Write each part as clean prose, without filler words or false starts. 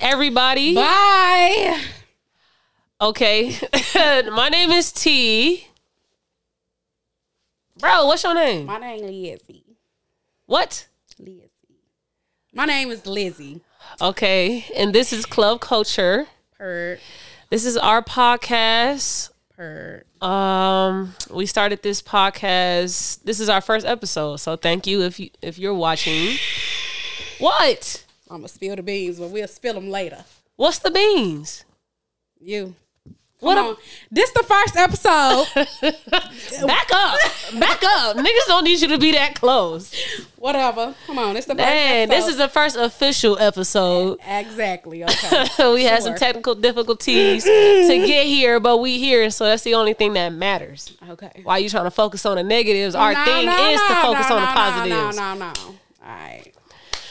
everybody. Bye. Okay. My name is T. Bro, what's your name? My name is Lizzie. What? Lizzie. My name is Lizzie. Okay. And this is Club Culture. Purr. This is our podcast. Purr. We started this podcast. This is our first episode. So thank you if you're watching. What? I'm gonna spill the beans, but we'll spill them later. What's the beans? You. Come what on. This the first episode. Back up. Back up. Niggas don't need you to be that close. Whatever. Come on. This the first episode. This is the first official episode. Exactly. Okay. We had some technical difficulties to get here, but we here, so that's the only thing that matters. Okay. Why you trying to focus on the negatives? Our thing is to focus on the positives. No. All right.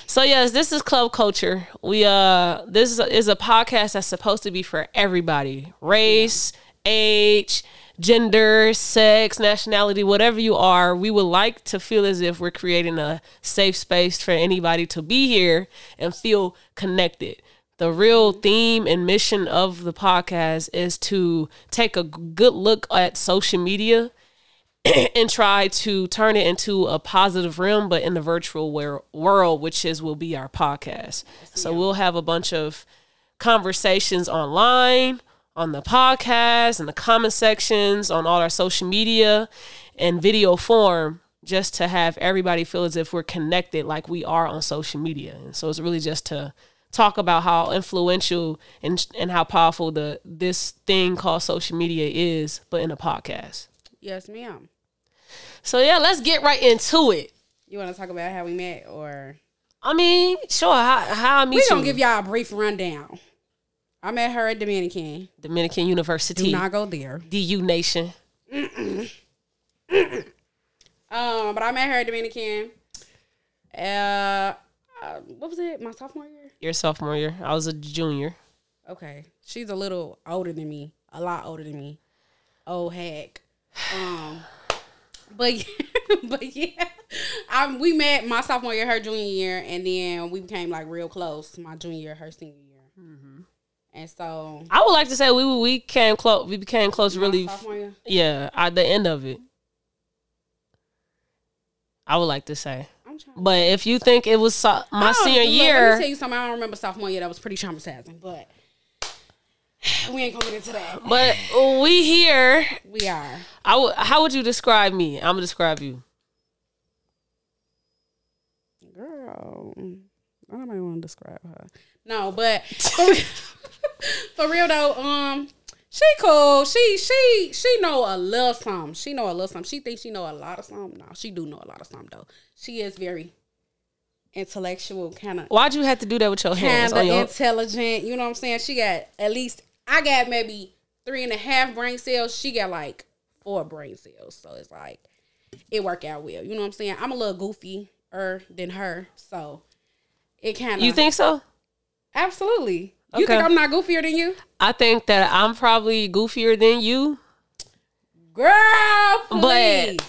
So yes, this is Club Culture. We this is a podcast that's supposed to be for everybody. Race, age, gender, sex, nationality, whatever you are, we would like to feel as if we're creating a safe space for anybody to be here and feel connected. The real theme and mission of the podcast is to take a good look at social media and try to turn it into a positive realm, but in the virtual world, which will be our podcast. So we'll have a bunch of conversations online, on the podcast, in the comment sections, on all our social media and video form, just to have everybody feel as if we're connected like we are on social media. And so it's really just to talk about how influential and how powerful this thing called social media is, but in a podcast. Yes, ma'am. So yeah, let's get right into it. You want to talk about how we met, or? I mean, sure. How I met you? We gonna give y'all a brief rundown. I met her at Dominican University. Do not go there, DU Nation. Mm-mm. But I met her at Dominican. What was it? My sophomore year. Your sophomore year. I was a junior. Okay, she's a little older than me. A lot older than me. Oh heck. We met my sophomore year, her junior year, and then we became like real close. My junior year, her senior year, mm-hmm. And so I would like to say we became close. Really, yeah, at the end of it, I would like to say. But if you think it was my senior year, let me tell you something. I don't remember sophomore year. That was pretty traumatizing, but we ain't gonna get into that. But we here. We are. How would you describe me? I'm gonna describe you. Girl, I don't even want to describe her. No, but for real though, she cool. She know a little something. She know a little something. She thinks she know a lot of something. No, she do know a lot of something though. She is very intellectual, kind of. Why'd you have to do that with your hands? Kind of intelligent. You know what I'm saying? She got at least. I got maybe 3.5 brain cells. She got like 4 brain cells. So it's like, it worked out well. You know what I'm saying? I'm a little goofier than her. So it kind of. You think so? Absolutely. Okay. You think I'm not goofier than you? I think that I'm probably goofier than you. Girl, please.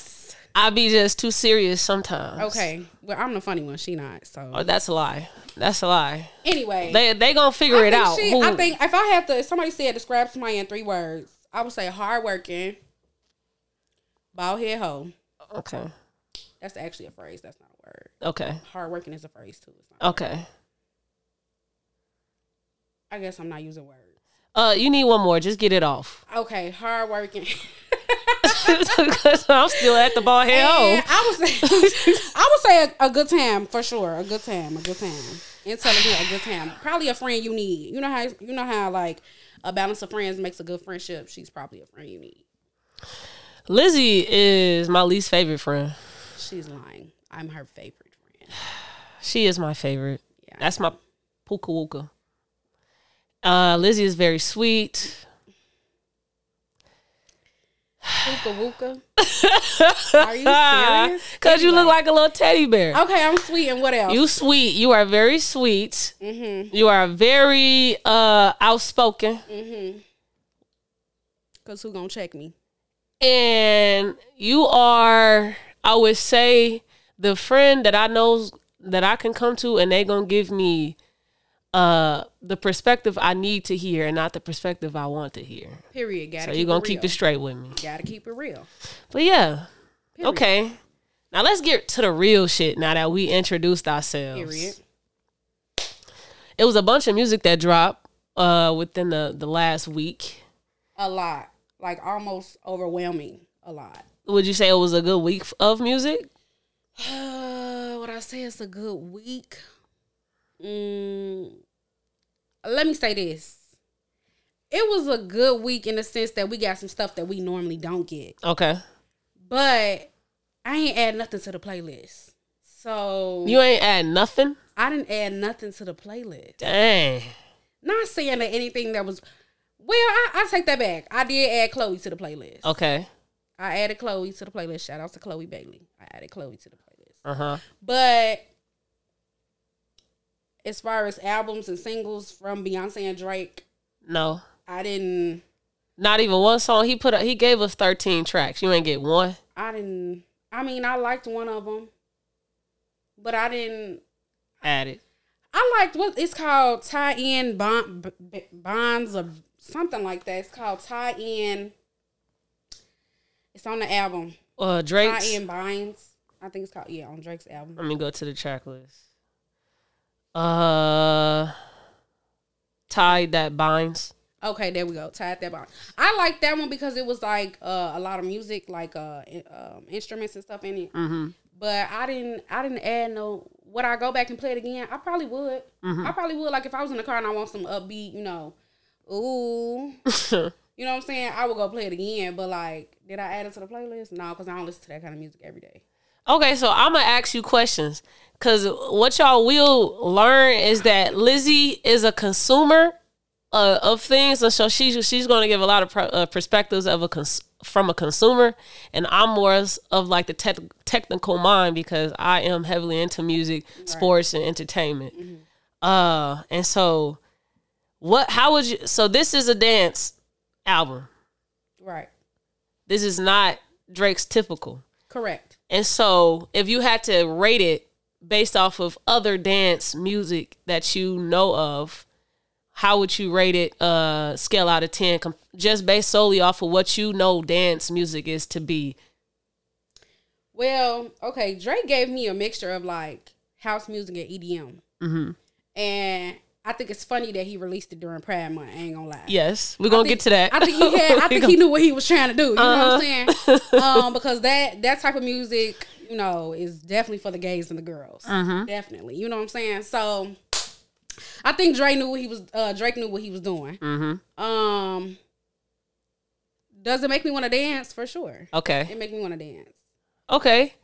But I be just too serious sometimes. Okay. Well, I'm the funny one. She not. So. Oh, that's a lie. That's a lie. Anyway, they gonna figure it out. I think if somebody said describe somebody in 3 words, I would say hardworking, bald head hoe. Okay, that's actually a phrase. That's not a word. Okay, hardworking is a phrase too. It's not okay. I guess I'm not using words. You need one more. Just get it off. Okay, hardworking. I'm still at the bald head hoe. I would say a good time for sure. A good time. Intelligent, a good time. Probably a friend you need. You know how like a balance of friends makes a good friendship. She's probably a friend you need. Lizzie is my least favorite friend. She's lying. I'm her favorite friend. She is my favorite. Yeah, that's my puka wuka. Lizzie is very sweet. Puka wuka. Are you serious? Because you look like a little teddy bear. Okay, I'm sweet, and what else? You sweet. You are very sweet. Mm-hmm. You are very outspoken. Mm-hmm. Because who gonna check me? And you are, I would say, the friend that I know that I can come to, and they gonna give me the perspective I need to hear and not the perspective I want to hear. Period. Gotta so you're going to keep it straight with me. Gotta keep it real. But yeah. Period. Okay. Now let's get to the real shit now that we introduced ourselves. Period. It was a bunch of music that dropped within the last week. A lot. Like almost overwhelming. A lot. Would you say it was a good week of music? Would I say it's a good week? Let me say this. It was a good week in the sense that we got some stuff that we normally don't get. Okay. But I ain't add nothing to the playlist. So. You ain't add nothing? I didn't add nothing to the playlist. Dang. Not saying that anything that was. Well, I take that back. I did add Chloe to the playlist. Okay. I added Chloe to the playlist. Shout out to Chloe Bailey. I added Chloe to the playlist. Uh-huh. But as far as albums and singles from Beyonce and Drake, no, I didn't. Not even one song he put up. He gave us 13 tracks. You ain't get one. I didn't. I mean, I liked one of them, but I didn't add it. I liked what it's called, Tie-In Bonds or something like that. It's called Tie-In. It's on the album. Drake's. Tie-In Binds. I think it's called, yeah, on Drake's album. Let me go to the track list. Tied That Binds. Okay, there we go. Tied That Binds. I like that one because it was like a lot of music, like instruments and stuff in it. Mm-hmm. But I didn't add no. Would I go back and play it again? I probably would. Mm-hmm. I probably would. Like if I was in the car and I want some upbeat, you know, ooh, you know what I'm saying? I would go play it again. But like, did I add it to the playlist? No, because I don't listen to that kind of music every day. Okay, so I'm going to ask you questions. Because what y'all will learn is that Lizzie is a consumer of things. And so she's going to give a lot of perspectives of from a consumer. And I'm more of like the technical mind because I am heavily into music, right, sports, and entertainment. Mm-hmm. And so how would you... So this is a dance album. Right. This is not Drake's typical. Correct. And so if you had to rate it based off of other dance music that you know of, how would you rate it scale out of 10 just based solely off of what you know dance music is to be? Well, okay, Drake gave me a mixture of like house music and EDM. Mm-hmm. And I think it's funny that he released it during Pride Month. I ain't gonna lie. Yes, we're gonna get to that. I think he knew what he was trying to do. You know what I'm saying? Because that type of music, you know, is definitely for the gays and the girls. Uh-huh. Definitely. You know what I'm saying? So I think Drake knew what he was doing. Mm-hmm. Does it make me want to dance? For sure. Okay. It makes me want to dance. Okay.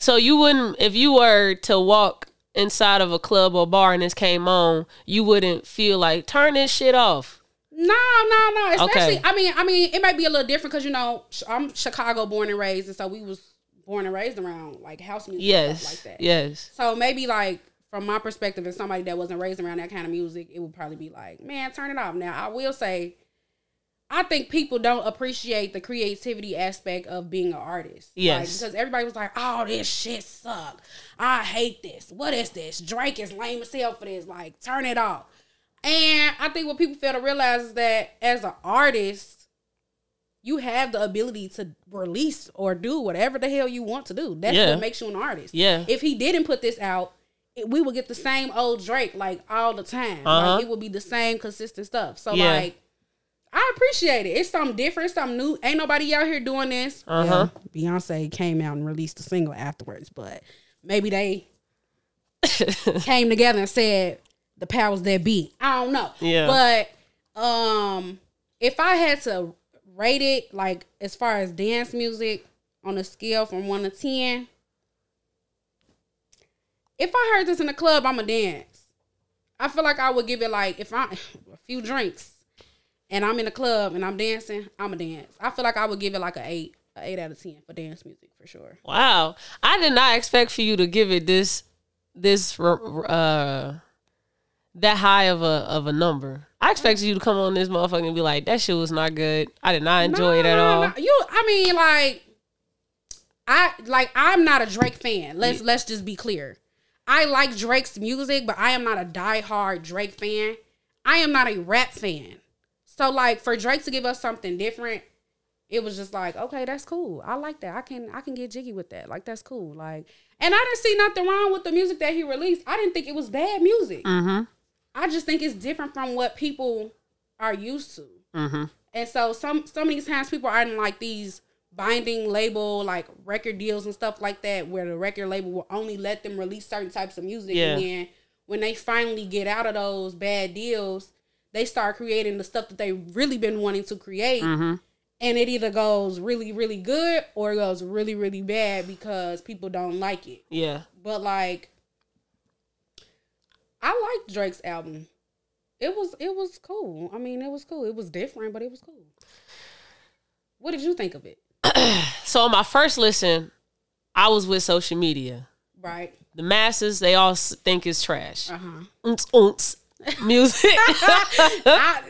So you wouldn't, if you were to walk inside of a club or bar and this came on, you wouldn't feel like, turn this shit off? No. Especially, okay. I mean, it might be a little different because, you know, I'm Chicago born and raised, and so we was born and raised around like house music, yes, and stuff like that. Yes. So maybe like from my perspective, if somebody that wasn't raised around that kind of music, it would probably be like, man, turn it off. Now, I will say, I think people don't appreciate the creativity aspect of being an artist. Yes. Like, because everybody was like, oh, this shit suck. I hate this. What is this? Drake is lame as hell for this. Like, turn it off. And I think what people fail to realize is that as an artist, you have the ability to release or do whatever the hell you want to do. That's what makes you an artist. Yeah. If he didn't put this out, we would get the same old Drake, like, all the time. Uh-huh. Like, it would be the same consistent stuff. So, like, I appreciate it. It's something different, something new. Ain't nobody out here doing this. Uh-huh. Yeah, Beyonce came out and released a single afterwards, but maybe they came together and said the powers that be. I don't know. Yeah. But if I had to rate it, like as far as dance music on a scale from 1 to 10, if I heard this in a club, I'ma dance. I feel like I would give it like a few drinks. And I'm in the club and I'm dancing, I'm a dance. I feel like I would give it like an 8 out of 10 for dance music for sure. Wow. I did not expect for you to give it that high of a number. I expected you to come on this motherfucker and be like, that shit was not good. I did not enjoy it at all. I'm not a Drake fan. Let's just be clear. I like Drake's music, but I am not a diehard Drake fan. I am not a rap fan. So, like, for Drake to give us something different, it was just like, okay, that's cool. I like that. I can get jiggy with that. Like, that's cool. Like, and I didn't see nothing wrong with the music that he released. I didn't think it was bad music. Mm-hmm. I just think it's different from what people are used to. Mm-hmm. And so so many times people are in, like, these binding label, like, record deals and stuff like that, where the record label will only let them release certain types of music. Yeah. And then when they finally get out of those bad deals, they start creating the stuff that they really been wanting to create. Mm-hmm. And it either goes really, really good or it goes really, really bad because people don't like it. Yeah. But, like, I liked Drake's album. It was cool. I mean, it was cool. It was different, but it was cool. What did you think of it? So, on my first listen, I was with social media. Right. The masses, they all think it's trash. Uh-huh. Oonts. Music.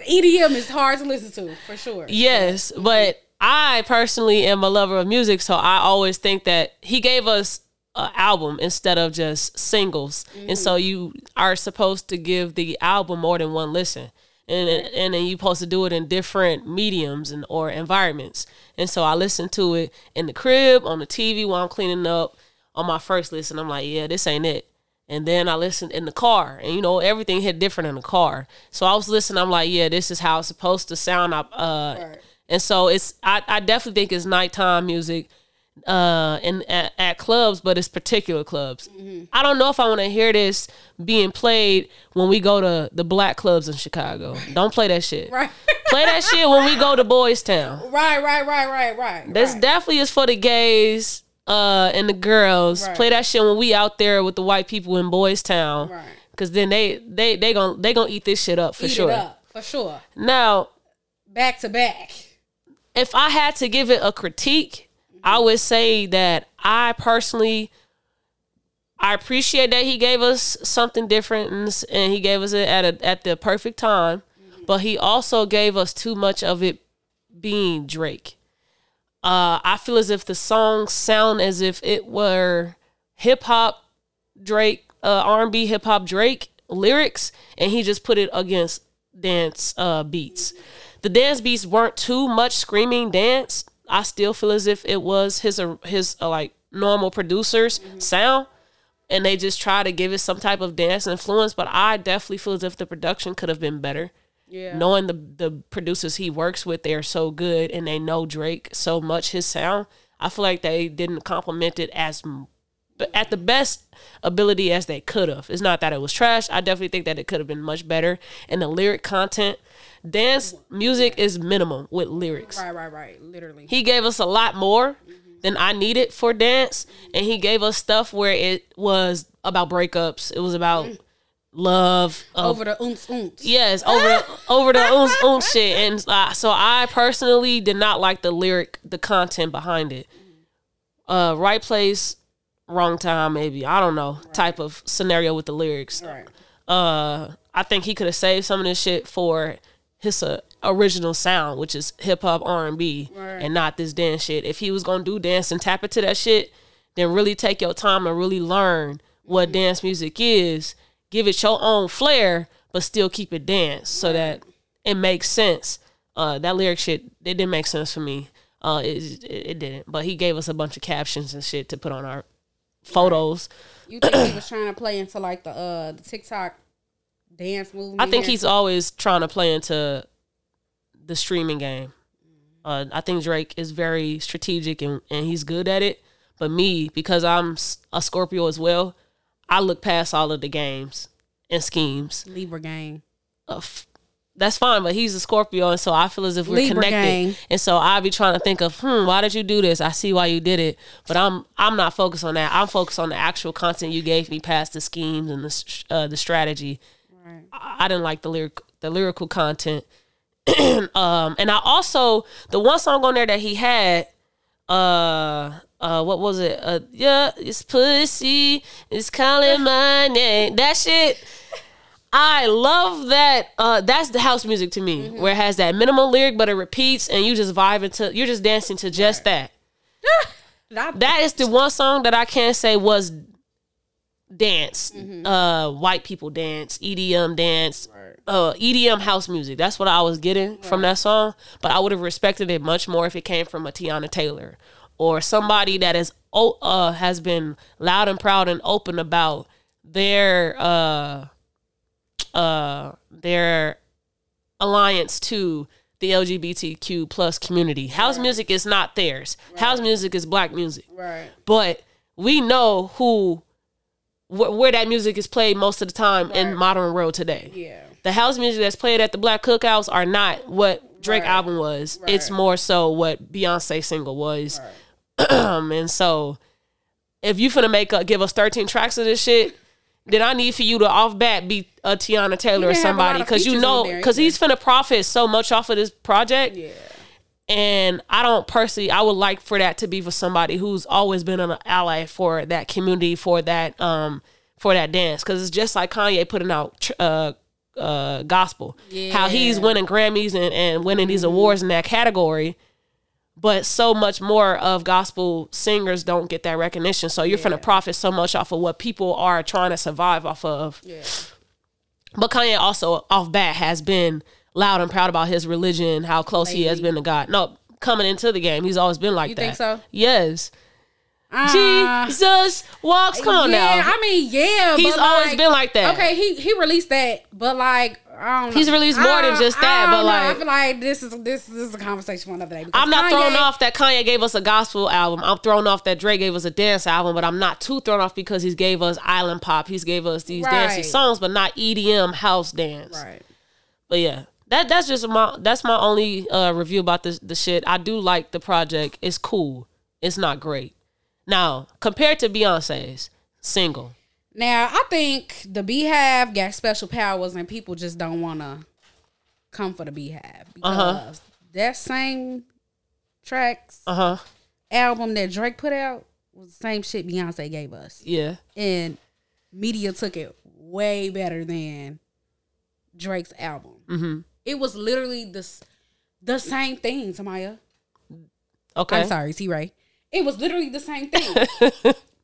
EDM is hard to listen to, for sure. Yes, but I personally am a lover of music, so I always think that he gave us an album instead of just singles. Mm-hmm. And so you are supposed to give the album more than one listen. And then you're supposed to do it in different mediums and or environments. And so I listened to it in the crib, on the TV while I'm cleaning up. On my first listen, I'm like, yeah, this ain't it. And then I listened in the car. And, you know, everything hit different in the car. So I was listening. I'm like, yeah, this is how it's supposed to sound. Right. And so it's I definitely think it's nighttime music and at clubs, but it's particular clubs. Mm-hmm. I don't know if I want to hear this being played when we go to the black clubs in Chicago. Right. Don't play that shit. Right. Play that shit when we go to Boys Town. Right. This definitely is for the gays. And the girls play that shit when we out there with the white people in Boys Town, because then they gonna eat this shit up for sure. Eat it up, for sure. Now, back to back. If I had to give it a critique, mm-hmm. I would say that I personally, I appreciate that he gave us something different and he gave us it at the perfect time, mm-hmm. but he also gave us too much of it being Drake. I feel as if the songs sound as if it were hip-hop Drake, R&B hip-hop Drake lyrics, and he just put it against dance beats. The dance beats weren't too much screaming dance. I still feel as if it was his like normal producer's mm-hmm. sound, and they just try to give it some type of dance influence, but I definitely feel as if the production could have been better. Yeah. Knowing the producers he works with, they are so good and they know Drake so much, his sound, I feel like they didn't compliment it at the best ability as they could have. It's not that it was trash. I definitely think that it could have been much better. And the lyric content, dance music is minimum with lyrics. Right. Literally. He gave us a lot more mm-hmm. than I needed for dance. And he gave us stuff where it was about breakups. It was about... Mm-hmm. Love over the oomps. Yes, over the oomps shit, and so I personally did not like the content behind it. Right place, wrong time, maybe I don't know type of scenario with the lyrics. Right. I think he could have saved some of this shit for his original sound, which is hip hop R&B, and not this dance shit. If he was gonna do dance and tap into that shit, then really take your time and really learn what mm-hmm. dance music is. Give it your own flair, but still keep it dance so that it makes sense. That lyric shit, it didn't make sense for me. It didn't. But he gave us a bunch of captions and shit to put on our photos. You think he was trying to play into, like, the TikTok dance movement? I think he's always trying to play into the streaming game. I think Drake is very strategic and he's good at it. But me, because I'm a Scorpio as well, I look past all of the games and schemes. Libra gang. That's fine, but he's a Scorpio, and so I feel as if we're Libra connected. Gang. And so I be trying to think of, why did you do this? I see why you did it, but I'm not focused on that. I'm focused on the actual content you gave me past the schemes and the strategy. Right. I didn't like the lyrical content. And I also, the one song on there that he had, what was it? Yeah, it's pussy. It's calling my name. That shit. I love that. That's the house music to me, mm-hmm. where it has that minimal lyric, but it repeats, and you just you're just dancing to just that. That is the one song that I can't say was dance, white people dance, EDM dance, EDM house music. That's what I was getting from that song. But I would have respected it much more if it came from a Teyana Taylor or somebody that is has been loud and proud and open about their alliance to the LGBTQ plus community. House music is not theirs. Right. House music is black music. Right. But we know where that music is played most of the time in modern world today. Yeah. The house music that's played at the black cookouts are not what Drake album was. Right. It's more so what Beyonce single was. Right. And so if you finna give us 13 tracks of this shit, then I need for you to off bat be a Teyana Taylor or somebody, because he's finna profit so much off of this project. Yeah. And I would like for that to be for somebody who's always been an ally for that community, for that dance, because it's just like Kanye putting out gospel, how he's winning Grammys and winning these awards in that category. But so much more of gospel singers don't get that recognition. So you're finna profit so much off of what people are trying to survive off of. Yeah. But Kanye also, off bat, has been loud and proud about his religion, how close he has been to God. No, coming into the game, he's always been like that. You think so? Yes. Jesus walks. Come on now. I mean, he's always been like that. Okay, he released that, but like, I don't know. He's released more than just that, but like, I feel like this is a conversation for another day. I'm not thrown off that Kanye gave us a gospel album. I'm thrown off that Drake gave us a dance album, but I'm not too thrown off because he gave us island pop. He's gave us these dancing songs, but not EDM house dance. Right. But yeah. That's just my only review about the shit. I do like the project. It's cool. It's not great. Now, compared to Beyonce's single. Now, I think the Beehive got special powers and people just don't want to come for the Beehive. Because that same tracks album that Drake put out was the same shit Beyonce gave us. Yeah. And media took it way better than Drake's album. Mm-hmm. It was literally the same thing, Tamiya. Okay. I'm sorry, T-Ray. It was literally the same thing.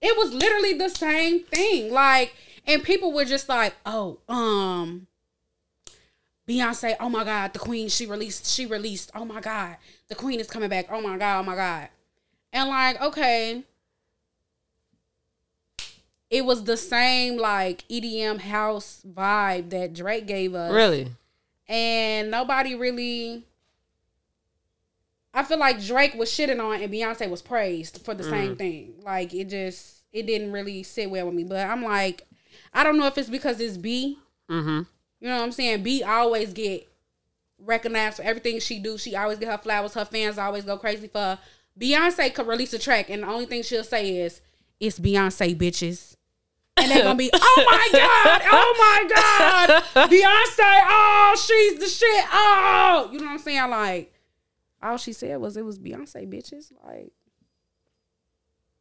It was literally the same thing. Like, and people were just like, oh, Beyonce, oh my God, the queen, she released, oh my God, the queen is coming back, oh my God. And like, okay. It was the same, like, EDM house vibe that Drake gave us. Really? And nobody really... I feel like Drake was shitting on and Beyonce was praised for the same thing. Like, it didn't really sit well with me. But I'm like, I don't know if it's because it's B. Mm-hmm. You know what I'm saying? B always get recognized for everything she do. She always get her flowers. Her fans always go crazy for her. Beyonce could release a track and the only thing she'll say is, it's Beyonce, bitches. And they're going to be, oh my God, Beyonce, oh, she's the shit, oh. You know what I'm saying? Like, all she said was it was Beyonce, bitches. Like,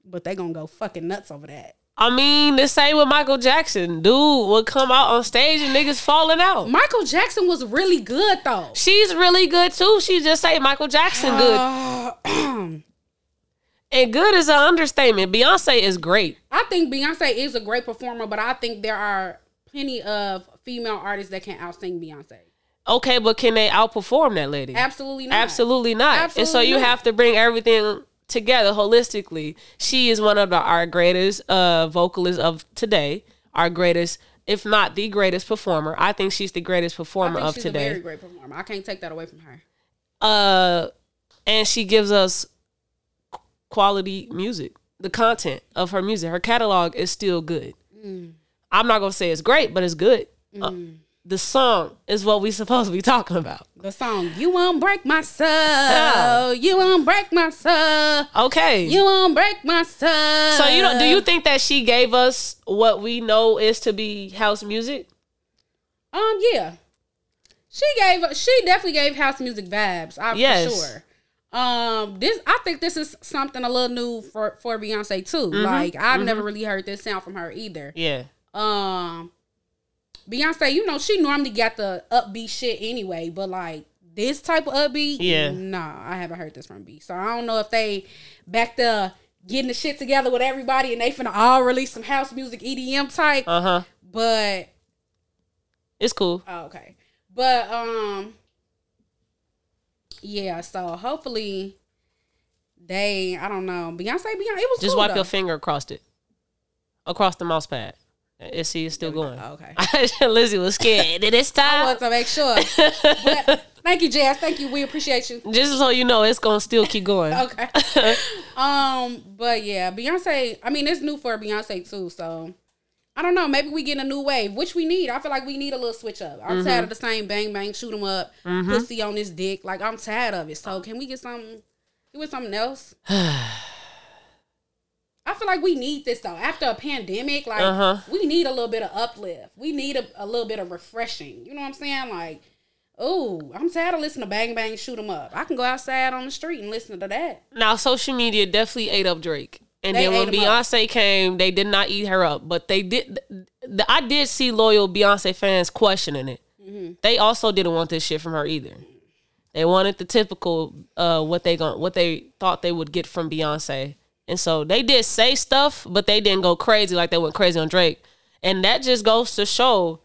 but they gonna go fucking nuts over that. I mean, the same with Michael Jackson. Dude would come out on stage and niggas falling out. Michael Jackson was really good though. She's really good too. She just say Michael Jackson good. And good is an understatement. Beyonce is great. I think Beyonce is a great performer, but I think there are plenty of female artists that can out-sing Beyonce. Okay, but can they outperform that lady? Absolutely not. And so you have to bring everything together holistically. She is one of our greatest vocalists of today. Our greatest, if not the greatest performer. I think she's the greatest performer of today. She's a very great performer. I can't take that away from her. And she gives us quality music. The content of her music. Her catalog is still good. Mm. I'm not going to say it's great, but it's good. Mm. The song is what we supposed to be talking about. The song, you won't break my soul. You won't break my soul. Okay. You won't break my soul. So do you think that she gave us what we know is to be house music? Yeah. She definitely gave house music vibes. For sure. I think this is something a little new for Beyonce too. Mm-hmm. Like I've never really heard this sound from her either. Yeah. Beyonce, she normally got the upbeat shit anyway, but like this type of upbeat, I haven't heard this from B. So I don't know if they back the getting the shit together with everybody, and they finna all release some house music, EDM type. But it's cool. Oh, okay. But yeah. So hopefully they, I don't know, Beyonce. It was just cool, wipe though. Your finger across it, across the mouse pad. And see, it's still going. Oh, okay. Lizzie was scared. It's time. I want to make sure. But thank you, Jazz. Thank you. We appreciate you. Just so you know, it's gonna still keep going. Okay. But yeah, Beyonce. I mean, it's new for Beyonce too. So I don't know. Maybe we get a new wave, which we need. I feel like we need a little switch up. I'm tired of the same bang bang, shoot 'em up, pussy on this dick. Like, I'm tired of it. So can we get something? It was something else. I feel like we need this, though. After a pandemic, like, we need a little bit of uplift. We need a little bit of refreshing. You know what I'm saying? Like, oh, I'm tired of listening to Bang Bang Shoot 'Em Up. I can go outside on the street and listen to that. Now, social media definitely ate up Drake. And then when Beyonce came, they did not eat her up. But they did. I did see loyal Beyonce fans questioning it. They also didn't want this shit from her either. They wanted the typical what they thought they would get from Beyonce. And so they did say stuff, but they didn't go crazy like they went crazy on Drake. And that just goes to show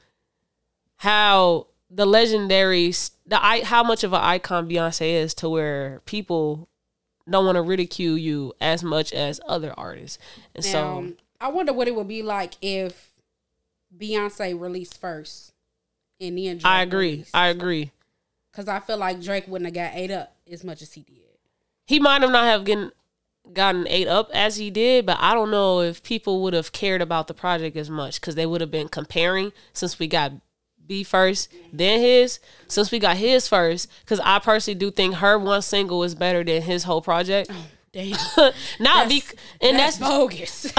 how the legendary, how much of an icon Beyonce is, to where people don't want to ridicule you as much as other artists. And now, so I wonder what it would be like if Beyonce released first and then Drake released. I agree. Because I feel like Drake wouldn't have got ate up as much as he did. He might have not have gotten ate up as he did, but I don't know if people would have cared about the project as much, because they would have been comparing, since we got B first, then his, since we got his first, because I personally do think her one single is better than his whole project. Oh, damn. That's bogus.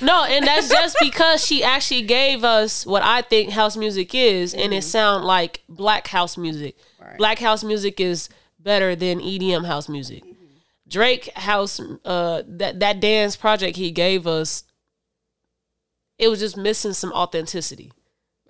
No, and that's just because she actually gave us what I think house music is, and it sound like black house music. Right. Black house music is better than EDM house music. Drake house, that dance project he gave us, it was just missing some authenticity.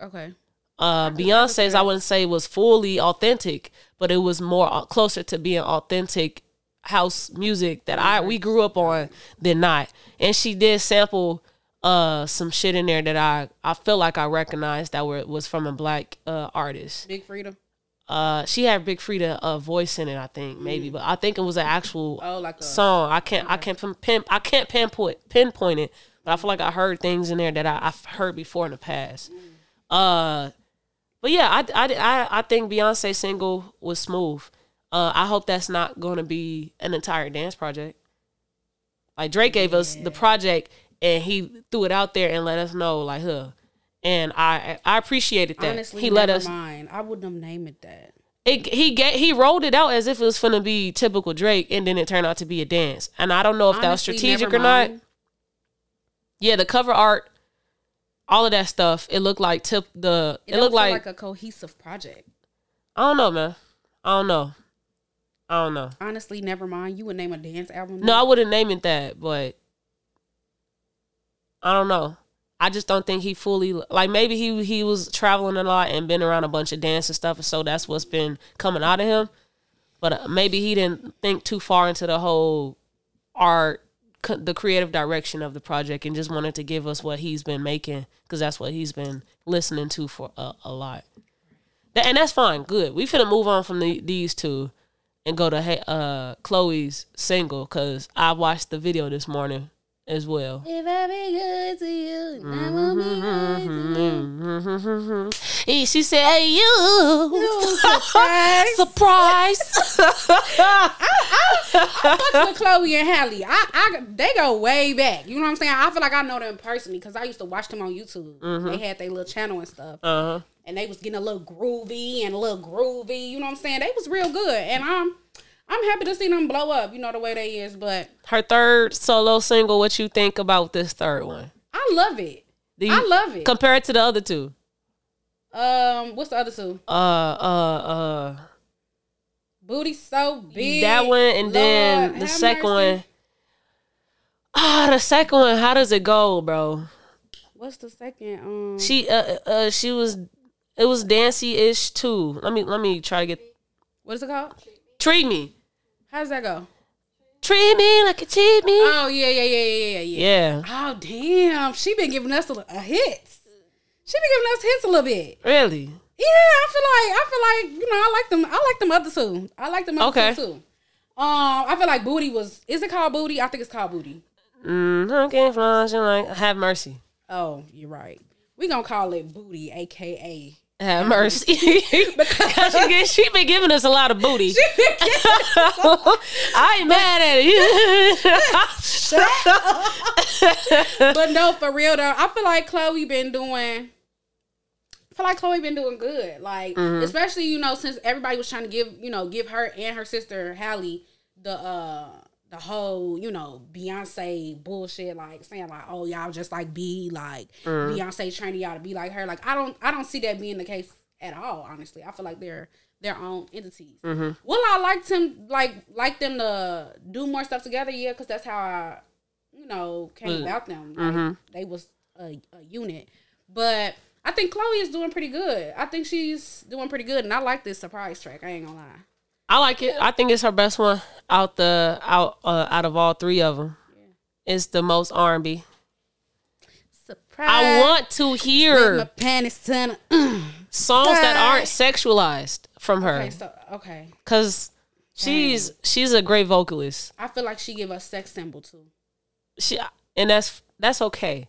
Okay. Beyonce's, I wouldn't say was fully authentic, but it was more closer to being authentic house music that we grew up on than not. And she did sample some shit in there that I feel like I recognized that was from a black artist. Big Freedia. She had Big Freedia voice in it, I think, maybe, but I think it was an actual song. I can't pinpoint it, but I feel like I heard things in there that I've heard before in the past. But yeah, I think Beyonce's single was smooth. I hope that's not going to be an entire dance project. Like, Drake gave us the project and he threw it out there and let us know, like, And I appreciated that. Honestly, he let us. Mind. I wouldn't have named it that. He rolled it out as if it was gonna be typical Drake, and then it turned out to be a dance. And I don't know if that was strategic or not. Yeah, the cover art, all of that stuff, it looked like It looked like a cohesive project. I don't know, man. I don't know. Honestly, never mind. You would name a dance album? No, I wouldn't name it that, but I don't know. I just don't think he fully, like, maybe he was traveling a lot and been around a bunch of dance and stuff, and so that's what's been coming out of him. But maybe he didn't think too far into the whole art, the creative direction of the project, and just wanted to give us what he's been making, because that's what he's been listening to for a lot. And that's fine. Good. We finna move on from these two and go to Chloe's single, because I watched the video this morning as well. If I be good to you, I will be good to you. And she said, "Hey, you surprise, surprise." I fucked with Chloe and Halle. They go way back. You know what I'm saying? I feel like I know them personally, because I used to watch them on YouTube. They had their little channel and stuff, and they was getting a little groovy. You know what I'm saying? They was real good, and I'm happy to see them blow up, you know, the way they is, but... Her third solo single, what you think about this third one? I love it. I love it. Compare it to the other two. What's the other two? Booty So Big. That one, and Lord, then the second one. The second one, how does it go, bro? What's the second? She was... It was dancey-ish, too. Let me try to get... What is it called? Treat Me. How does that go? Treat me like you treat me. Oh, yeah. Oh, damn. She been giving us a hits. She been giving us hits a little bit. Really? Yeah, I feel like, you know, I like them other two. I like them other two, too. I feel like Booty was, is it called Booty? I think it's called Booty. Okay, fine. She like, Have Mercy. Oh, you're right. We gonna call it Booty, a.k.a. Have Mercy. Because she been giving us a lot of booty. I ain't mad at it. But no, for real though, I feel like Chloe been doing good. Like, especially, you know, since everybody was trying to give her and her sister Hallie the whole, you know, Beyonce bullshit, like saying like, oh, y'all just like be like Beyonce training y'all to be like her. Like, I don't see that being the case at all, honestly. I feel like they're their own entities. Will I like them to do more stuff together? Yeah, because that's how I, you know, came about them. Like, they was a unit. But I think Chloe is doing pretty good. I think she's doing pretty good, and I like this surprise track. I ain't gonna lie. I like it. I think it's her best one out of all three of them. Yeah. It's the most R&B. Surprise! I want to hear songs that aren't sexualized from her. Okay. Because she's a great vocalist. I feel like she give us sex symbol too. And that's okay.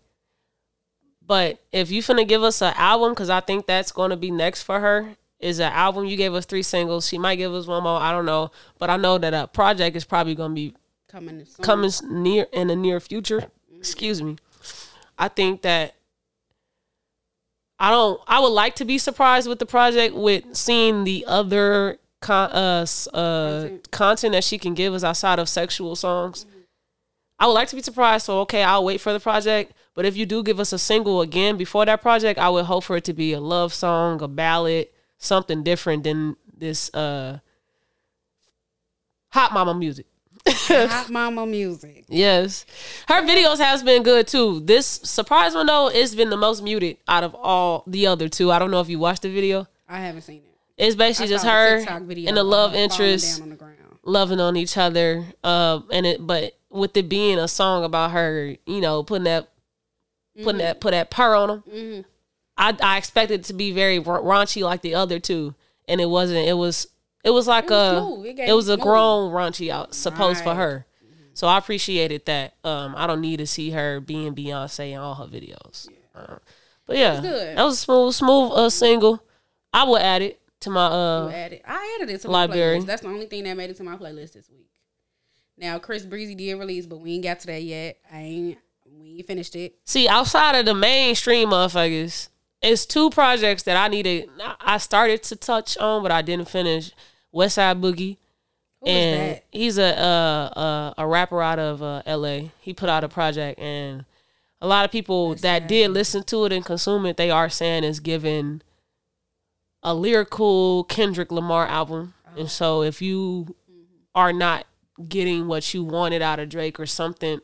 But if you finna give us an album, because I think that's going to be next for her. Is an album. You gave us 3 singles. She might give us one more. I don't know. But I know that a project is probably going to be coming near in the near future. Excuse me. I think that I would like to be surprised with the project, with seeing the other content that she can give us outside of sexual songs. I would like to be surprised. So, okay, I'll wait for the project. But if you do give us a single again before that project, I would hope for it to be a love song, a ballad, something different than this hot mama music. Hot mama music. Yes. Her videos has been good too. This surprise one though, it's been the most muted out of all the other two. I don't know if you watched the video. I haven't seen it. It's basically just her and a love interest down on the ground, loving on each other. But with it being a song about her, you know, putting that purr on them. I expected it to be very raunchy like the other two, and it wasn't. It was a grown raunchy out supposed for her. So I appreciated that. I don't need to see her being Beyonce in all her videos. Yeah. But yeah, that was a smooth single. I will add it to my I added it to my playlist. That's the only thing that made it to my playlist this week. Now Chris Breezy did release, but we ain't got to that yet. We finished it. See, outside of the mainstream motherfuckers, it's 2 projects that I started to touch on, but I didn't finish. Westside Boogie. Who is that? He's a rapper out of L.A. He put out a project, and a lot of people did listen to it and consume it, they are saying it's giving a lyrical Kendrick Lamar album. Oh. And so if you are not getting what you wanted out of Drake or something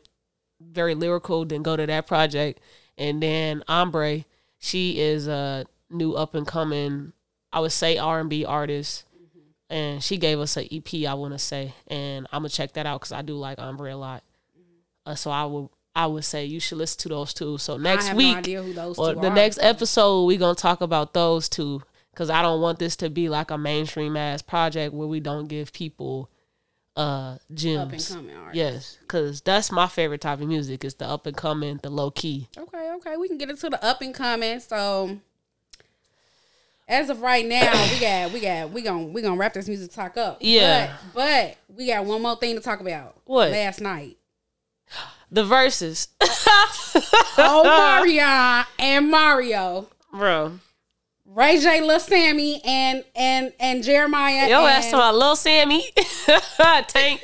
very lyrical, then go to that project. And then Ombré. She is a new up-and-coming, I would say, R&B artist. And she gave us an EP, I want to say. And I'm going to check that out because I do like Ombré a lot. So I would say you should listen to those two. So next week, next episode, we're going to talk about those two. Because I don't want this to be like a mainstream-ass project where we don't give people gems. Up-and-coming artists. Yes, because that's my favorite type of music. It's the up-and-coming, the low-key. Okay, we can get into the up-and-coming. So, as of right now, we gonna wrap this music talk up. Yeah. But we got one more thing to talk about. What? Last night. The verses. Omarion and Mario. Bro. Ray J, Lil Sammy, and Jeremiah. Yo, that's my Lil Sammy. Tank.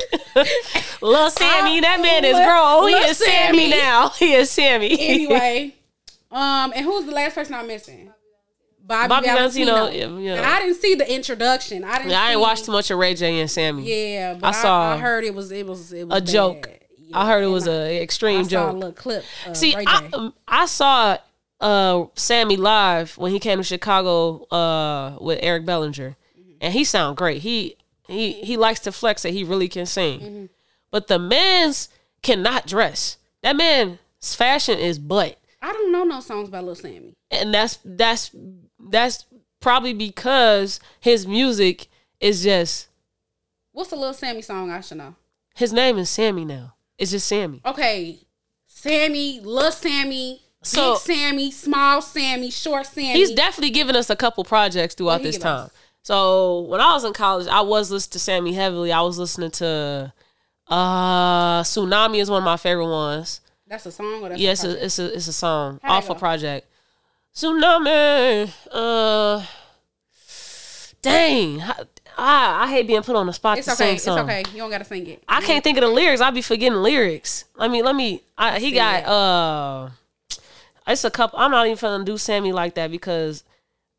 Lil Sammy, that man is grown. He is Sammy now. He is Sammy. Anyway. And who's the last person I'm missing? Bobby Valentino. Yeah. And I didn't see the introduction. I ain't watched too much of Ray J and Sammy. Yeah, but I heard it was a bad joke. Yeah, I heard it was an extreme joke. I saw a little clip of Ray J. I saw Sammy live when he came to Chicago with Eric Bellinger. And he sound great. He likes to flex that he really can sing. But the man's cannot dress. That man's fashion is butt. I don't know no songs by Lil Sammy. And that's probably because his music is just... What's the Lil Sammy song I should know? His name is Sammy now. It's just Sammy. Okay. Sammy, Lil Sammy, Big Sammy, Small Sammy, Short Sammy. He's definitely given us a couple projects throughout this time. So when I was in college, I was listening to Sammy heavily. I was listening to Tsunami is one of my favorite ones. That's a song? Or that's yes, it's a song. How off a project. Tsunami. Dang. I hate being put on the spot sing song. It's okay. You don't got to sing it. I can't think of the lyrics. I be forgetting lyrics. I mean, it's a couple. I'm not even gonna do Sammy like that because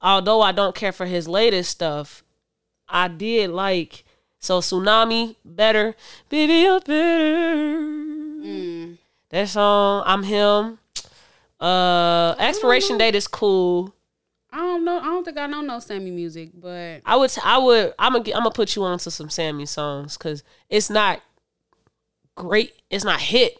although I don't care for his latest stuff, I did like, so Tsunami, Better, Baby, I'm Better. Mm. That song, I'm Him. Expiration Date is cool. I don't know. I don't think I know no Sammy music, but I'm gonna put you on to some Sammy songs because it's not great. It's not hit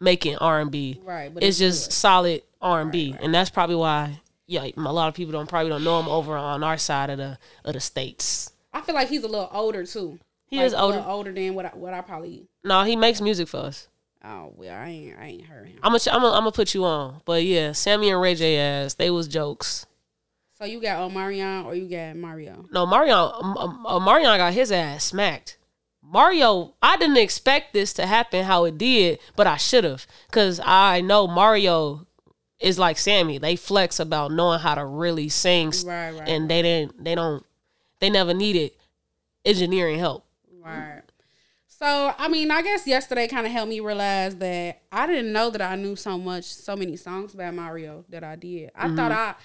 making R&B. Right, but it's just solid R&B, right. And that's probably why a lot of people don't know him over on our side of the states. I feel like he's a little older too. He is older, a little older than what I probably. No, he makes music for us. Oh well, I ain't heard him. I'm gonna put you on, but yeah, Sammy and Ray J they was jokes. So you got Omarion or you got Mario? No, Omarion got his ass smacked. Mario, I didn't expect this to happen how it did, but I should have. Because I know Mario is like Sammy. They flex about knowing how to really sing. Right. And they never needed engineering help. Right. So, I mean, I guess yesterday kind of helped me realize that I didn't know that I knew so many songs by Mario that I did. I thought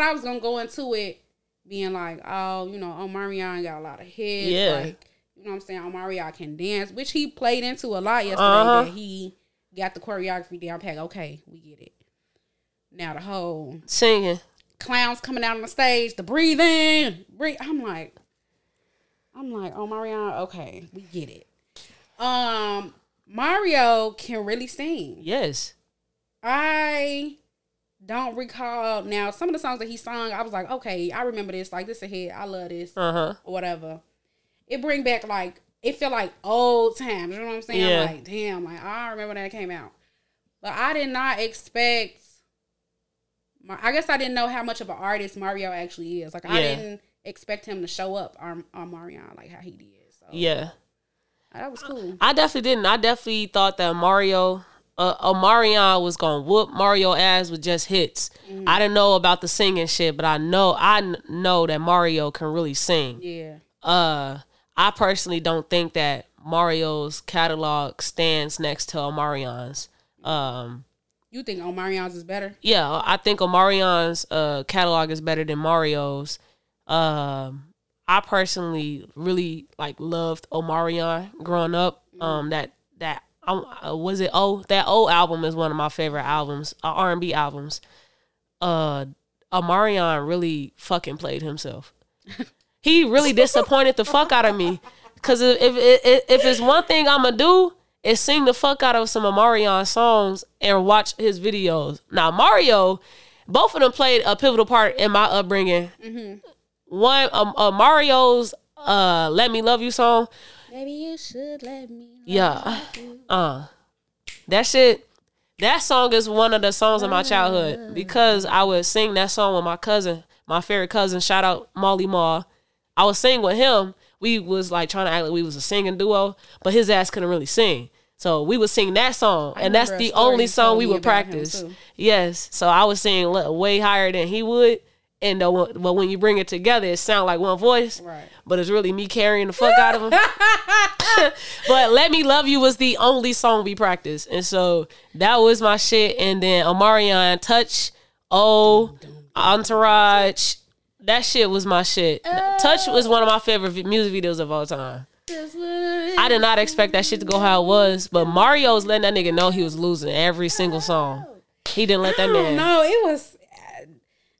I was going to go into it being like, oh, you know, Omarion got a lot of hits. Yeah. Like, you know what I'm saying? Omarion can dance, which he played into a lot yesterday. Uh-huh. That he got the choreography down pat. Okay, we get it. Now the whole... singing. Clowns coming out on the stage, the breathing. I'm like, Omarion, okay, we get it. Mario can really sing. Yes. I... don't recall now some of the songs that he sung. I was like, okay, I remember this. Like, this a hit. I love this. Uh-huh. Or whatever. It bring back it feel like old times. You know what I'm saying? Yeah. Like, damn, like I remember that it came out. But I did not expect. I guess I didn't know how much of an artist Mario actually is. Like, yeah. I didn't expect him to show up on Marion like how he did. So yeah, that was cool. I definitely didn't. I definitely thought that Mario. Omarion was gonna whoop Mario ass with just hits. Mm-hmm. I didn't know about the singing shit, but I know that Mario can really sing. Yeah. I personally don't think that Mario's catalog stands next to Omarion's. You think Omarion's is better? Yeah, I think Omarion's catalog is better than Mario's. I personally really loved Omarion growing up. Mm-hmm. That old album is one of my favorite albums, R&B albums. Omarion really fucking played himself. He really disappointed the fuck out of me. Cause if it's one thing I'ma do, is sing the fuck out of some Omarion songs and watch his videos. Now Mario, both of them played a pivotal part in my upbringing. Mm-hmm. One, Mario's "Let Me Love You" song. Maybe you should let me. Yeah. That shit. That song is one of the songs of my childhood because I would sing that song with my cousin, my favorite cousin. Shout out Molly Ma. I would sing with him. We was trying to act like we was a singing duo, but his ass couldn't really sing. So we would sing that song, and that's the only song we would practice. Yes. So I was singing way higher than he would. And but when you bring it together, it sound like one voice, right? But it's really me carrying the fuck out of him. But "Let Me Love You" was the only song we practiced, and so that was my shit. And then Omarion, "Touch," "Entourage," that shit was my shit. Oh. "Touch" was one of my favorite music videos of all time. I did not expect that shit to go how it was, but Mario was letting that nigga know he was losing every single song. He didn't let that man. No, it was.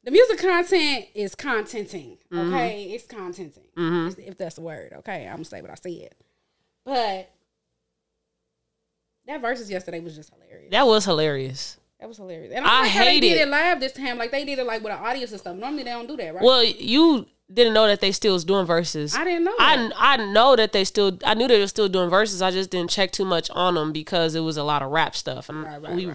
The music content is contenting, okay? Mm-hmm. It's contenting, if that's the word, okay? I'm going to say what I said. But That versus yesterday was just hilarious. That was hilarious. And I like how they did it live this time. Like, they did it, like, with an audience and stuff. Normally, they don't do that, right? Well, you didn't know that they still was doing verses. I didn't know that. I knew they were still doing verses. I just didn't check too much on them because it was a lot of rap stuff. And right.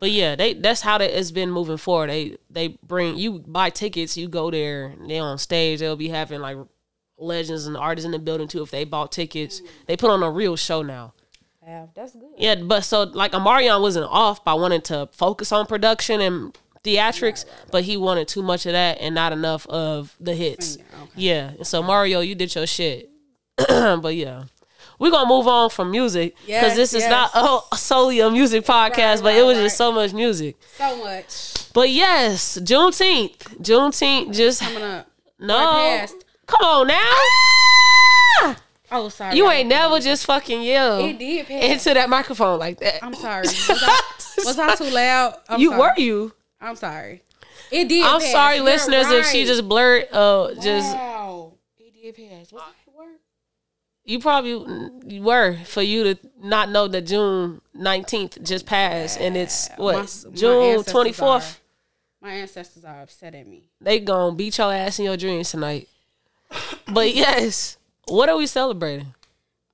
But, yeah, that's how it's been moving forward. They bring... You buy tickets, you go there, they're on stage. They'll be having, like, legends and artists in the building, too, if they bought tickets. They put on a real show now. Yeah, that's good. Yeah, but so, like, Omarion wasn't off by wanting to focus on production and theatrics, right. But he wanted too much of that and not enough of the hits. Okay. Yeah, and so, Mario, you did your shit. But, yeah. We're going to move on from music because this is not solely a music podcast, but it was just so much music. So much. But, yes, Juneteenth. Juneteenth just... coming up. No. Come on, now. Ah! Oh, sorry. You ain't never just fucking yell. It did pass. Into that microphone like that. I'm sorry. Was I too loud? I'm sorry. It did pass. I'm sorry, listeners, right. If she just blurred. Wow. It did pass. Was that the word? You probably were for you to not know that June 19th just passed. Yeah. And it's, June 24th? My ancestors are upset at me. They gonna beat your ass in your dreams tonight. But, yes. What are we celebrating?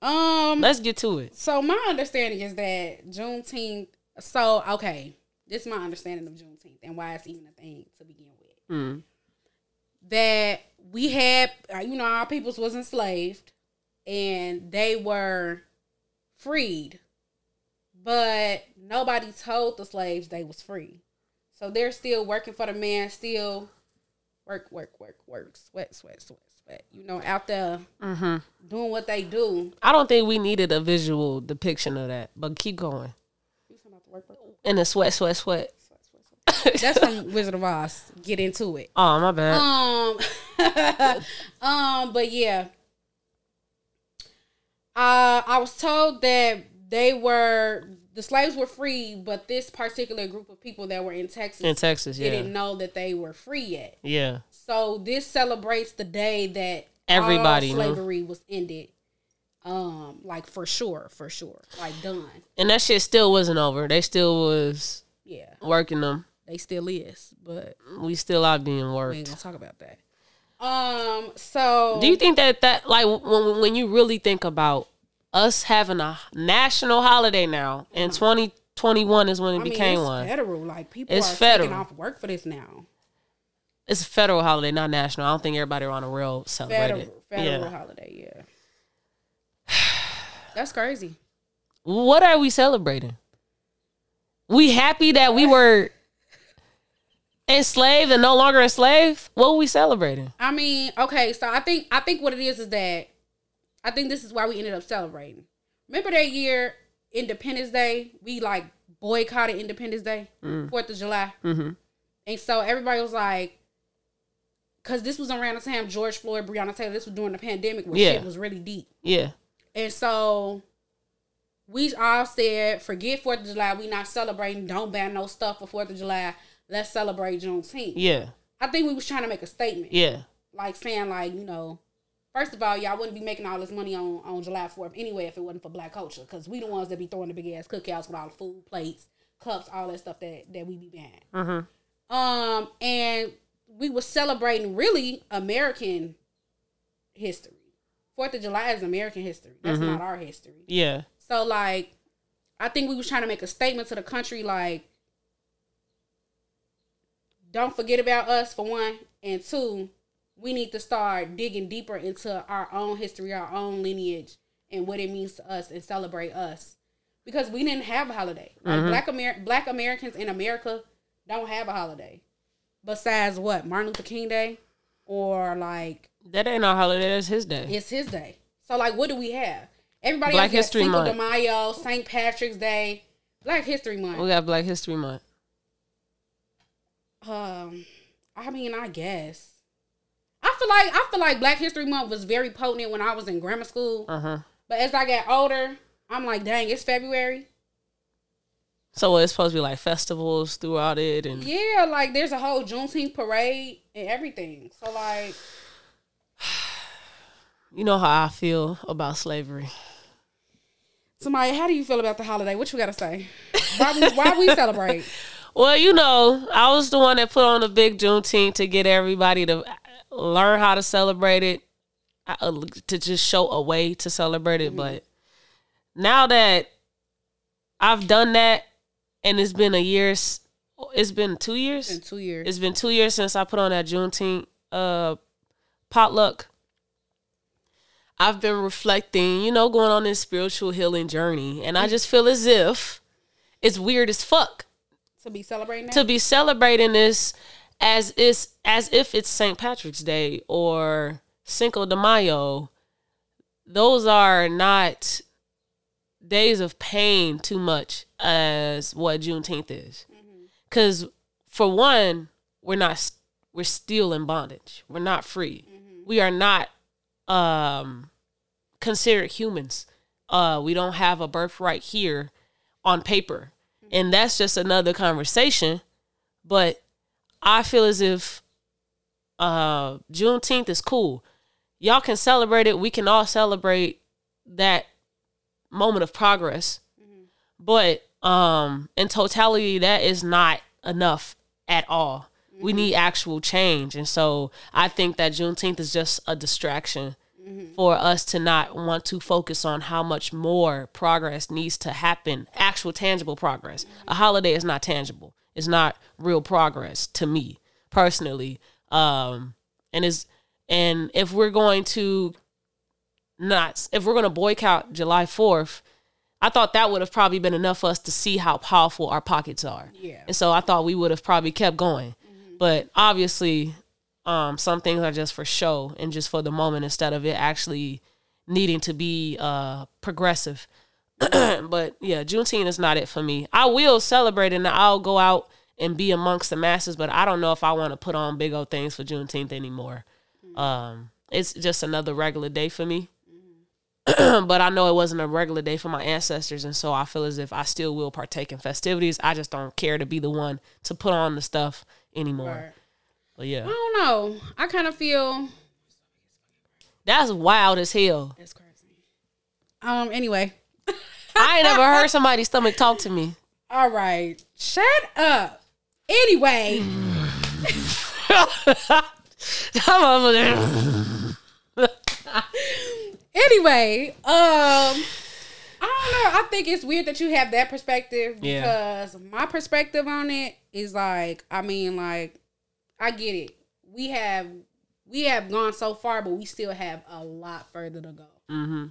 Let's get to it. So my understanding is that Juneteenth. So okay, this is my understanding of Juneteenth and why it's even a thing to begin with. Mm. That we had, our peoples was enslaved, and they were freed, but nobody told the slaves they was free. So they're still working for the man, still work, sweat. Out there doing what they do. I don't think we needed a visual depiction of that, but keep going. In the sweat. That's from Wizard of Oz. Get into it. Oh, my bad. But yeah, I was told that the slaves were free, but this particular group of people that were in Texas, didn't know that they were free yet. Yeah. So this celebrates the day that all slavery was ended, for sure, like done. And that shit still wasn't over. They still was working them. They still is, but we still out being worked. We ain't gonna talk about that. So do you think that like when you really think about us having a national holiday now in 2021 is when it became it's one. Federal, like people it's are federal. Taking off work for this now. It's a federal holiday, not national. I don't think everybody around the world celebrated. Federal holiday, yeah. That's crazy. What are we celebrating? We happy that we were enslaved and no longer enslaved? What are we celebrating? I mean, okay, so I think what it is that I think this is why we ended up celebrating. Remember that year, Independence Day? We, like, boycotted Independence Day, 4th of July. Mm-hmm. And so everybody was like, because this was around the time George Floyd, Breonna Taylor, this was during the pandemic where shit was really deep. Yeah. And so we all said, forget 4th of July. We not celebrating. Don't ban no stuff for 4th of July. Let's celebrate Juneteenth. Yeah. I think we was trying to make a statement. Yeah. Like saying, like, first of all, y'all wouldn't be making all this money on July 4th anyway if it wasn't for black culture. Because we the ones that be throwing the big-ass cookouts with all the food, plates, cups, all that stuff that we be buying. Mm-hmm. And we were celebrating really American history. 4th of July is American history. That's not our history. Yeah. So like, I think we was trying to make a statement to the country, like, don't forget about us for one, and two, we need to start digging deeper into our own history, our own lineage, and what it means to us, and celebrate us because we didn't have a holiday. Like, Black Americans in America don't have a holiday besides what? Martin Luther King Day? Or like... That ain't our holiday. That's his day. It's his day. So like, what do we have? Everybody Black else has History Cinco de Mayo, St. Patrick's Day, Black History Month. We got Black History Month. I mean, I guess. I feel like Black History Month was very potent when I was in grammar school. But as I got older, I'm like, dang, it's February. So it's supposed to be like festivals throughout it, and yeah, like there's a whole Juneteenth parade and everything. So like, how I feel about slavery. Tamaya, how do you feel about the holiday? What you got to say? Why we celebrate? Well, you know, I was the one that put on the big Juneteenth to get everybody to learn how to celebrate it, to just show a way to celebrate it. Mm-hmm. But now that I've done that, and it's been a year. It's been 2 years? It's been 2 years. It's been 2 years since I put on that Juneteenth potluck. I've been reflecting, you know, going on this spiritual healing journey. And I just feel as if it's weird as fuck to be celebrating this as if it's St. Patrick's Day or Cinco de Mayo. Those are not days of pain too much as what Juneteenth is. Because for one, we're still in bondage. We're not free. Mm-hmm. We are not considered humans. We don't have a birthright here on paper. Mm-hmm. And that's just another conversation. But I feel as if Juneteenth is cool. Y'all can celebrate it. We can all celebrate that moment of progress. Mm-hmm. But in totality, that is not enough at all. Mm-hmm. We need actual change. And so I think that Juneteenth is just a distraction for us to not want to focus on how much more progress needs to happen, actual tangible progress. Mm-hmm. A holiday is not tangible. It's not real progress to me personally. And if we're going to boycott July 4th, I thought that would have probably been enough for us to see how powerful our pockets are. Yeah. And so I thought we would have probably kept going. Mm-hmm. But obviously, some things are just for show and just for the moment instead of it actually needing to be progressive. But yeah, Juneteenth is not it for me. I will celebrate and I'll go out and be amongst the masses, but I don't know if I want to put on big old things for Juneteenth anymore. Mm-hmm. It's just another regular day for me. But I know it wasn't a regular day for my ancestors, and so I feel as if I still will partake in festivities. I just don't care to be the one to put on the stuff anymore. Right. But yeah, I don't know. I kind of feel that's wild as hell. That's crazy. Anyway, I ain't ever heard somebody's stomach talk to me. All right, shut up. Anyway, I'm over there. Anyway, I don't know. I think it's weird that you have that perspective because my perspective on it is like, I mean, like, I get it. We have gone so far, but we still have a lot further to go. Mm-hmm.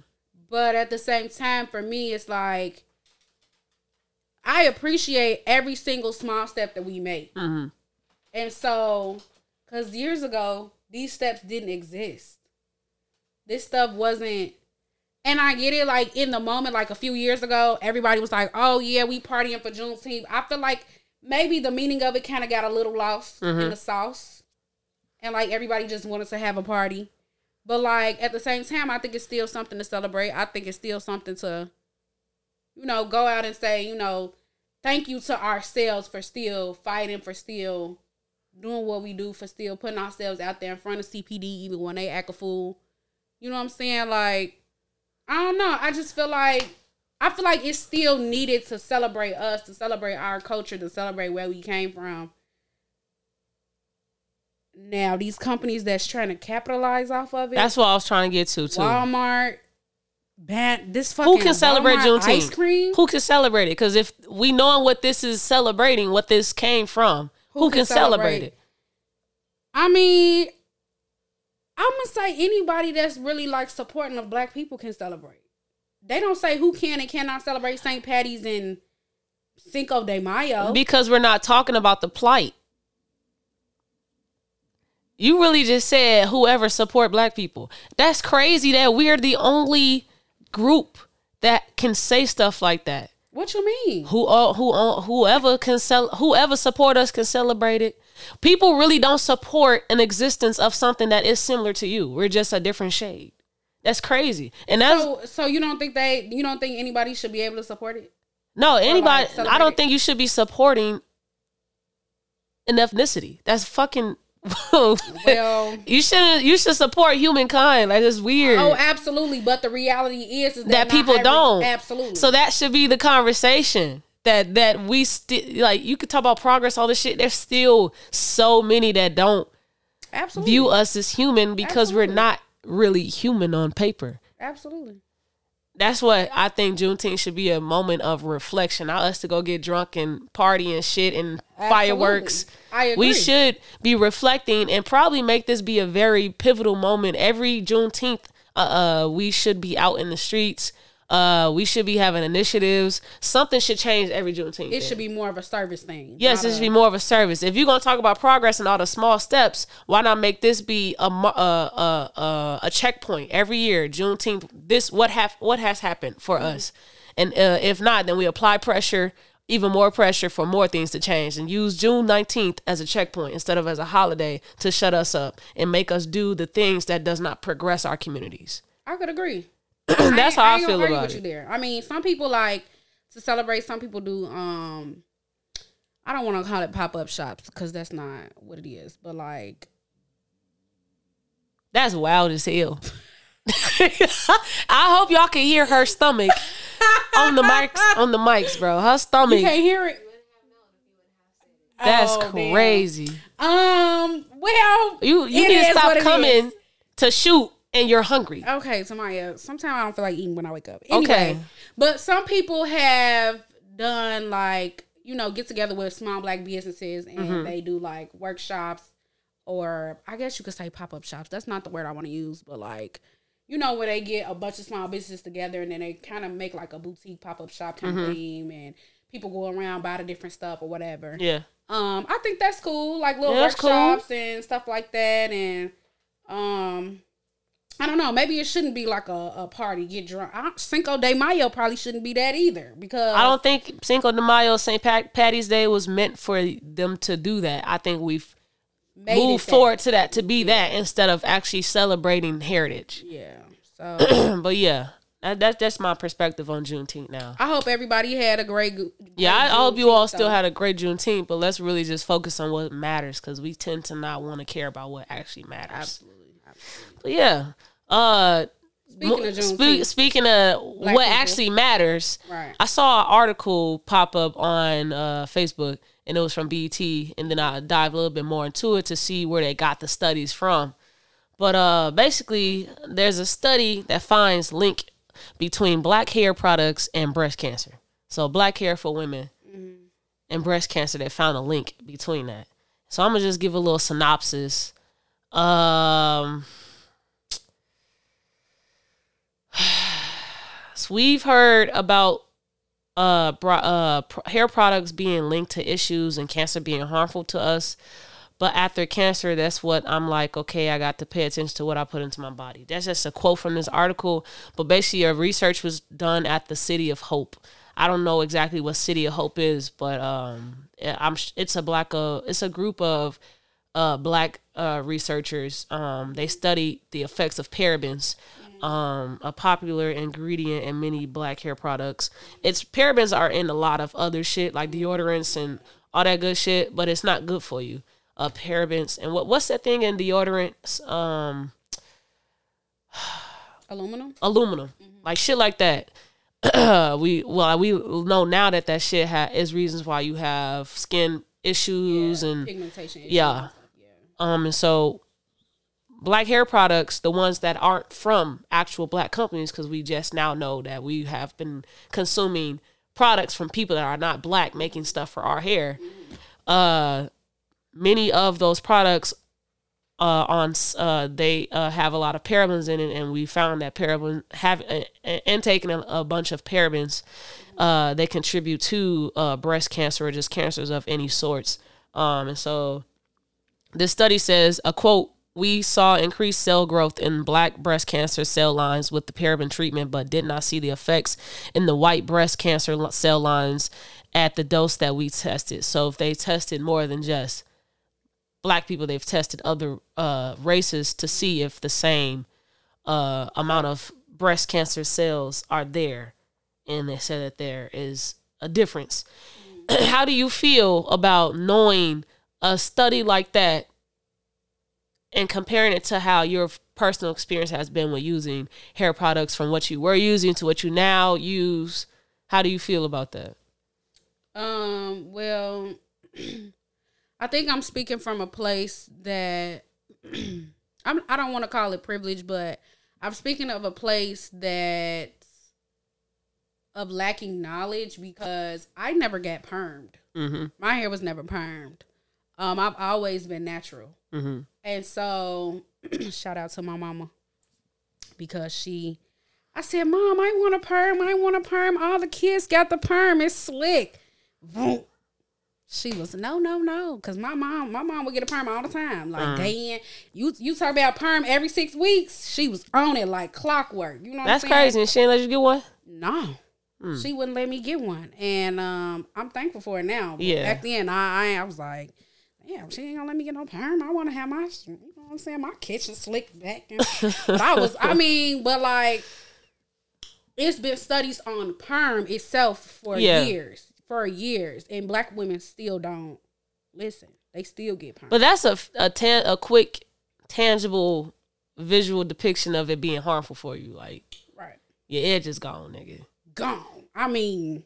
But at the same time, for me, it's like, I appreciate every single small step that we make. Mm-hmm. And so, because years ago, these steps didn't exist. This stuff wasn't, and I get it, like, in the moment, like, a few years ago, everybody was like, oh, yeah, we partying for Juneteenth. I feel like maybe the meaning of it kind of got a little lost in the sauce, and, like, everybody just wanted to have a party. But, like, at the same time, I think it's still something to celebrate. I think it's still something to, you know, go out and say, you know, thank you to ourselves for still fighting, for still doing what we do, for still putting ourselves out there in front of CPD, even when they act a fool. You know what I'm saying? Like, I don't know. I just feel like, it's still needed to celebrate us, to celebrate our culture, to celebrate where we came from. Now, these companies that's trying to capitalize off of it. That's what I was trying to get to, too. Walmart, this fucking Who can celebrate Juneteenth? Ice cream? Who can celebrate it? Because if we knowing what this is celebrating, what this came from, who can celebrate it? I mean, I'm going to say anybody that's really, like, supporting of black people can celebrate. They don't say who can and cannot celebrate St. Patty's and Cinco de Mayo. Because we're not talking about the plight. You really just said whoever support black people. That's crazy that we're the only group that can say stuff like that. What you mean? Whoever support us can celebrate it. People really don't support an existence of something that is similar to you. We're just a different shade. That's crazy. And that's so you don't think anybody should be able to support it? No, anybody. Like, I don't think you should be supporting an ethnicity. That's fucking Well, you should support humankind. Like, it's weird. Oh, absolutely. But the reality is that people don't. Absolutely. So that should be the conversation. That we still, like, you could talk about progress, all this shit. There's still so many that don't absolutely view us as human because absolutely we're not really human on paper. Absolutely. That's what I think Juneteenth should be, a moment of reflection. Not us to go get drunk and party and shit and absolutely fireworks. I agree. We should be reflecting and probably make this be a very pivotal moment. Every Juneteenth, we should be out in the streets. We should be having initiatives. Something should change every Juneteenth. It should be more of a service thing. Yes, it should be more of a service. If you're going to talk about progress and all the small steps, why not make this be a checkpoint every year? Juneteenth, what has happened for us? And if not, then we apply pressure, even more pressure for more things to change, and use June 19th as a checkpoint instead of as a holiday to shut us up and make us do the things that does not progress our communities. I could agree. That's how I feel about it. You there. I mean, some people like to celebrate. Some people do. I don't want to call it pop-up shops because that's not what it is. But like, that's wild as hell. I hope y'all can hear her stomach on the mics, bro. Her stomach. You can't hear it. That's crazy. Damn. Well, you didn't stop coming to shoot. And you're hungry. Okay, Tamiya. Sometimes I don't feel like eating when I wake up. Anyway, okay. But some people have done, like, you know, get together with small black businesses and they do like workshops, or I guess you could say pop-up shops. That's not the word I want to use, but like, you know, where they get a bunch of small businesses together and then they kind of make like a boutique pop-up shop kind of theme, and people go around, buy the different stuff or whatever. Yeah. I think that's cool. Like little workshops and stuff like that, and I don't know. Maybe it shouldn't be like a party. Get drunk. Cinco de Mayo probably shouldn't be that either, because I don't think Cinco de Mayo, St. Patty's Day, was meant for them to do that. I think we've moved forward to that to be that instead of actually celebrating heritage. Yeah. So, but yeah, that's my perspective on Juneteenth now. I hope everybody had a great I hope you all still had a great Juneteenth. But let's really just focus on what matters, because we tend to not want to care about what actually matters. Absolutely. But yeah. Speaking of Black what people actually matters, right. I saw an article pop up on Facebook, and it was from BET, and then I dive a little bit more into it to see where they got the studies from. But basically, there's a study that finds link between black hair products and breast cancer. So black hair for women and breast cancer, they found a link between that. So I'm going to just give a little synopsis. So we've heard about hair products being linked to issues and cancer being harmful to us, but after cancer, that's what I'm like, okay, I got to pay attention to what I put into my body. That's just a quote from this article, but basically a research was done at the City of Hope. I don't know exactly what City of Hope is, but it's a group of black researchers. They studied the effects of parabens, a popular ingredient in many black hair products. Parabens are in a lot of other shit like deodorants and all that good shit, but it's not good for you. Parabens and what's that thing in deodorants? Aluminum, like shit like that. We know now that shit is reasons why you have skin issues and pigmentation issues. Yeah. And so black hair products, the ones that aren't from actual black companies, because we just now know that we have been consuming products from people that are not black making stuff for our hair. Many of those products have a lot of parabens in it, and we found that taking a bunch of parabens, they contribute to breast cancer or just cancers of any sorts. And so this study says, a quote, "We saw increased cell growth in black breast cancer cell lines with the paraben treatment, but did not see the effects in the white breast cancer cell lines at the dose that we tested." So if they tested more than just black people, they've tested other races to see if the same amount of breast cancer cells are there. And they said that there is a difference. How do you feel about knowing a study like that and comparing it to how your personal experience has been with using hair products from what you were using to what you now use, how do you feel about that? Well, I think I'm speaking from a place that I don't want to call it privilege, but I'm speaking of a place that's of lacking knowledge because I never got permed. Mm-hmm. My hair was never permed. I've always been natural. Mm-hmm. And so shout out to my mama because I said, Mom, I want a perm. All the kids got the perm. It's slick. Boom. She was, no. Because my mom would get a perm all the time. Like, Dan, you talk about perm every 6 weeks. She was on it like clockwork. You know what I'm saying? That's crazy. And she didn't let you get one? No. Mm. She wouldn't let me get one. And I'm thankful for it now. But yeah. Back then, I was like, yeah, she ain't going to let me get no perm. I want to have my, you know what I'm saying, my kitchen slicked back. But like, it's been studies on perm itself for years. For years, and black women still don't listen. They still get perm. But that's a quick, tangible, visual depiction of it being harmful for you. Like, right, your edge is gone, nigga. Gone. I mean,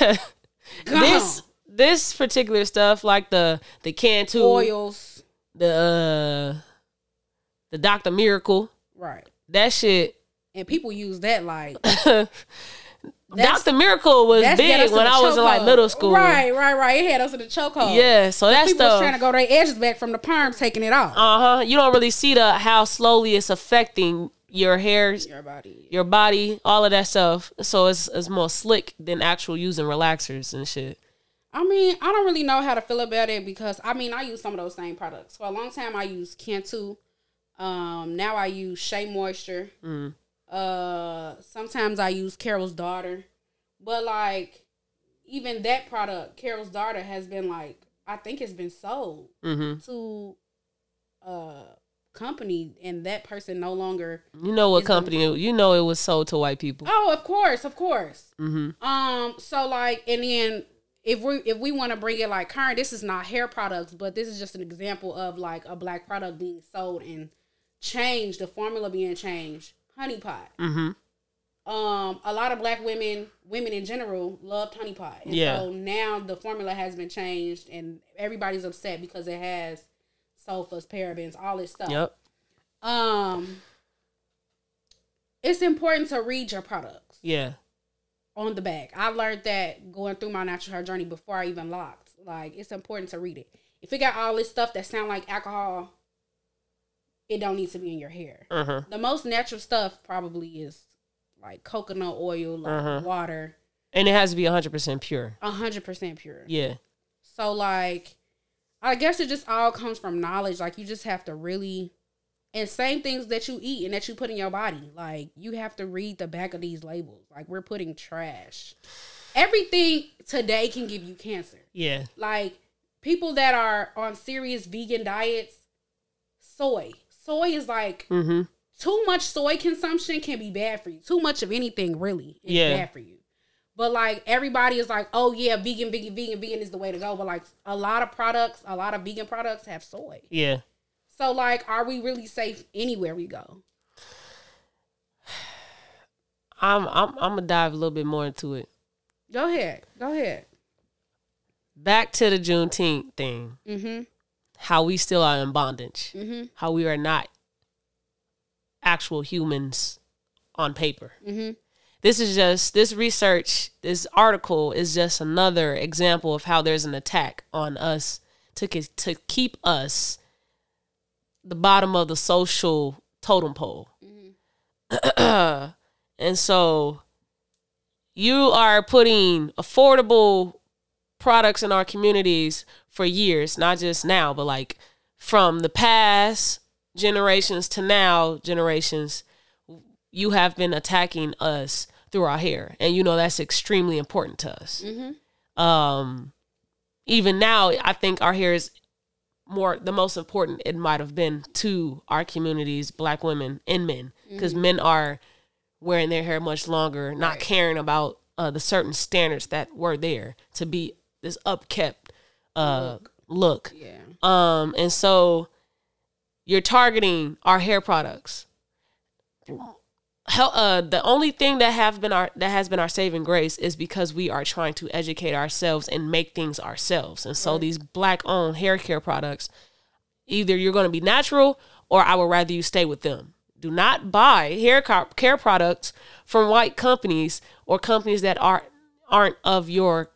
gone. This particular stuff, like the Cantu oils, the Dr. Miracle, right? That shit, and people use that like. Dr. Miracle was big when I was in like middle school. Right. It had us in the chokehold. Yeah, so that stuff. People was trying to go their edges back from the perms taking it off. You don't really see how slowly it's affecting your hair, your body, all of that stuff. So it's more slick than actual using relaxers and shit. I mean, I don't really know how to feel about it because I use some of those same products for a long time. I used Cantu. Now I use Shea Moisture. Mm. Sometimes I use Carol's Daughter, but like even that product, Carol's Daughter, has been like, I think it's been sold to a company, and that person no longer. You know what company? You know it was sold to white people. Oh, of course. Mm-hmm. So like, and then if we want to bring it like current, this is not hair products, but this is just an example of like a black product being sold and changed, the formula being changed. Honey Pot. Mm-hmm. A lot of black women in general, loved Honey Pot. And so now the formula has been changed and everybody's upset because it has sulfurs, parabens, all this stuff. Yep. It's important to read your products. Yeah. On the back. I learned that going through my natural hair journey before I even locked. Like, it's important to read it. If it got all this stuff that sound like alcohol, it don't need to be in your hair. Uh-huh. The most natural stuff probably is like coconut oil, like water. And it has to be 100% pure. 100% pure. Yeah. So like, I guess it just all comes from knowledge. Like you just have to really, and same things that you eat and that you put in your body. Like you have to read the back of these labels. Like we're putting trash. Everything today can give you cancer. Yeah. Like people that are on serious vegan diets, soy. Soy is like, too much soy consumption can be bad for you. Too much of anything really is bad for you. But like everybody is like, oh yeah, vegan is the way to go. But like a lot of vegan products have soy. Yeah. So like, are we really safe anywhere we go? I'm gonna dive a little bit more into it. Go ahead. Back to the Juneteenth thing. Mm-hmm. How we still are in bondage. Mm-hmm. How we are not actual humans on paper. Mm-hmm. This research, this article is just another example of how there's an attack on us to keep us the bottom of the social totem pole. Mm-hmm. And so you are putting affordable products in our communities for years, not just now, but like from the past generations to now generations, you have been attacking us through our hair. And you know, that's extremely important to us. Mm-hmm. Even now, I think our hair is the most important it might've been to our communities, black women and men, because men are wearing their hair much longer, not caring about the certain standards that were there to be this upkept look. Yeah. And so you're targeting our hair products. The only thing that has been our saving grace is because we are trying to educate ourselves and make things ourselves. And so these Black-owned hair care products, either you're going to be natural or I would rather you stay with them. Do not buy hair care products from white companies or companies that aren't of your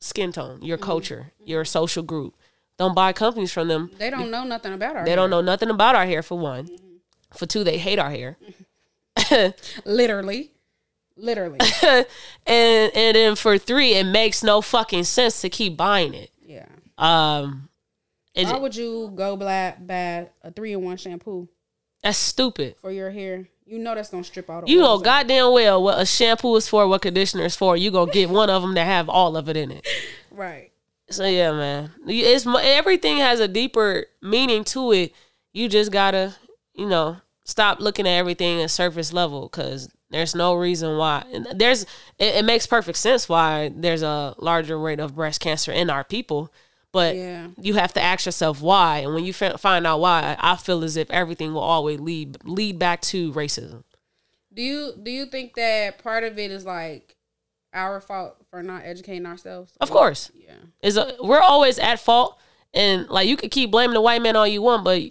skin tone, your culture, your social group. Don't buy companies from them. They don't know nothing about our hair. They don't know nothing about our hair, for one. Mm-hmm. For two, they hate our hair. Literally. and then for three, it makes no fucking sense to keep buying it. Yeah. Why would you go buy a 3-in-1 shampoo? That's stupid. For your hair. You know that's going to strip all the oils. You know goddamn well what a shampoo is for, what conditioner is for. You going to get one of them that have all of it in it. Right. So, yeah, man. Everything has a deeper meaning to it. You just got to, stop looking at everything at surface level, because there's no reason why. It makes perfect sense why there's a larger rate of breast cancer in our people. But you have to ask yourself why. And when you find out why, I feel as if everything will always lead back to racism. Do you think that part of it is like our fault for not educating ourselves? Of course. Yeah. We're always at fault. And like, you could keep blaming the white man all you want, but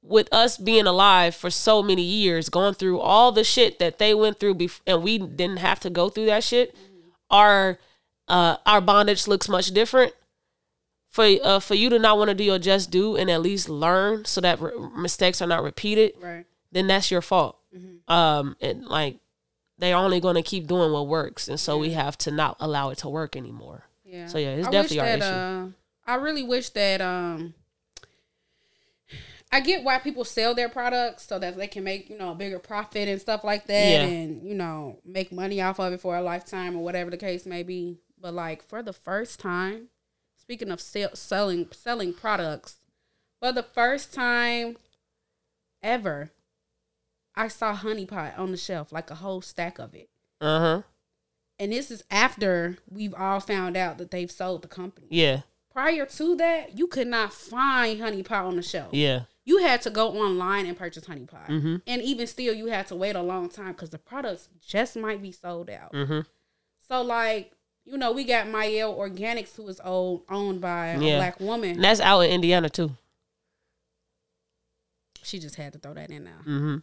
with us being alive for so many years, going through all the shit that they went through and we didn't have to go through that shit, our bondage looks much different. For you to not want to do your just due and at least learn so that mistakes are not repeated, right? Then that's your fault. Mm-hmm. And like, they're only going to keep doing what works, and so we have to not allow it to work anymore. Yeah. So yeah, it's definitely our issue. I really wish that. I get why people sell their products so that they can make a bigger profit and stuff like that, and make money off of it for a lifetime or whatever the case may be. But like, for the first time. Speaking of selling products, for the first time ever, I saw Honey Pot on the shelf, like a whole stack of it. Uh-huh. And this is after we've all found out that they've sold the company. Yeah. Prior to that, you could not find Honey Pot on the shelf. Yeah. You had to go online and purchase Honey Pot. Mm-hmm. And even still, you had to wait a long time because the products just might be sold out. Mm-hmm. So like... we got Miel Organics, who is owned by a Black woman. And that's out in Indiana, too. She just had to throw that in now. Mm-hmm.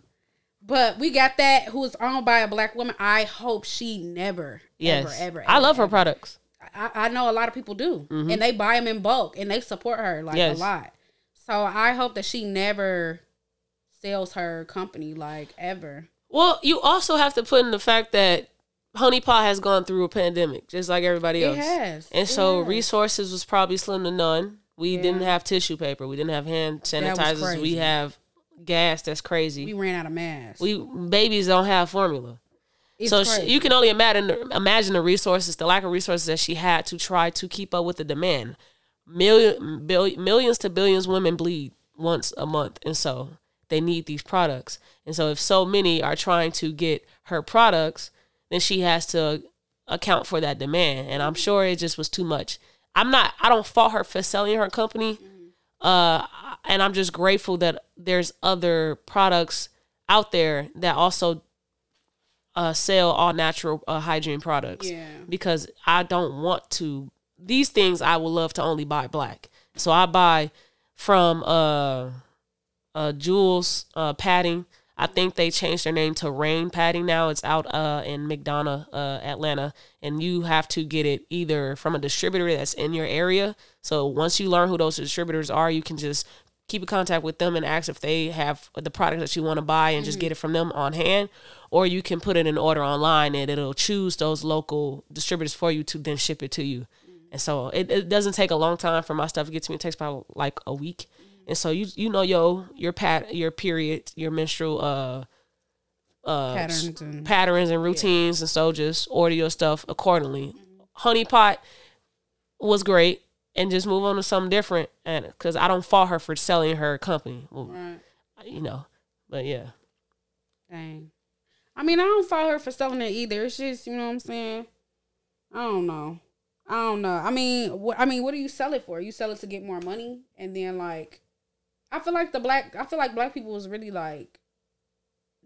But we got that, who is owned by a Black woman. I hope she never, ever, I love her products. I know a lot of people do. Mm-hmm. And they buy them in bulk. And they support her, a lot. So I hope that she never sells her company, ever. Well, you also have to put in the fact that Honey Pot has gone through a pandemic, just like everybody else. It has. And so resources was probably slim to none. We didn't have tissue paper. We didn't have hand sanitizers. We have gas. That's crazy. We ran out of masks. Babies don't have formula. It's so crazy. You can only imagine the resources, the lack of resources that she had to try to keep up with the demand. Millions to billions women bleed once a month. And so they need these products. And so if so many are trying to get her products... then she has to account for that demand. And I'm sure it just was too much. I don't fault her for selling her company. And I'm just grateful that there's other products out there that also sell all natural hygiene products. Yeah. Because I don't want to, these things I would love to only buy Black. So I buy from Jules Padding. I think they changed their name to Rain Padding now. It's out in McDonough, Atlanta. And you have to get it either from a distributor that's in your area. So once you learn who those distributors are, you can just keep in contact with them and ask if they have the product that you want to buy and just get it from them on hand. Or you can put it in order online and it'll choose those local distributors for you to then ship it to you. And so it doesn't take a long time for my stuff to get to me. It takes about a week. And so your period, your menstrual patterns and routines, and so just order your stuff accordingly. Mm-hmm. Honey Pot was great, and just move on to something different. And because I don't fault her for selling her company, but yeah. Dang, I mean, I don't fault her for selling it either. It's just what I'm saying. I don't know. I mean, what do you sell it for? You sell it to get more money, and then I feel like black people was really like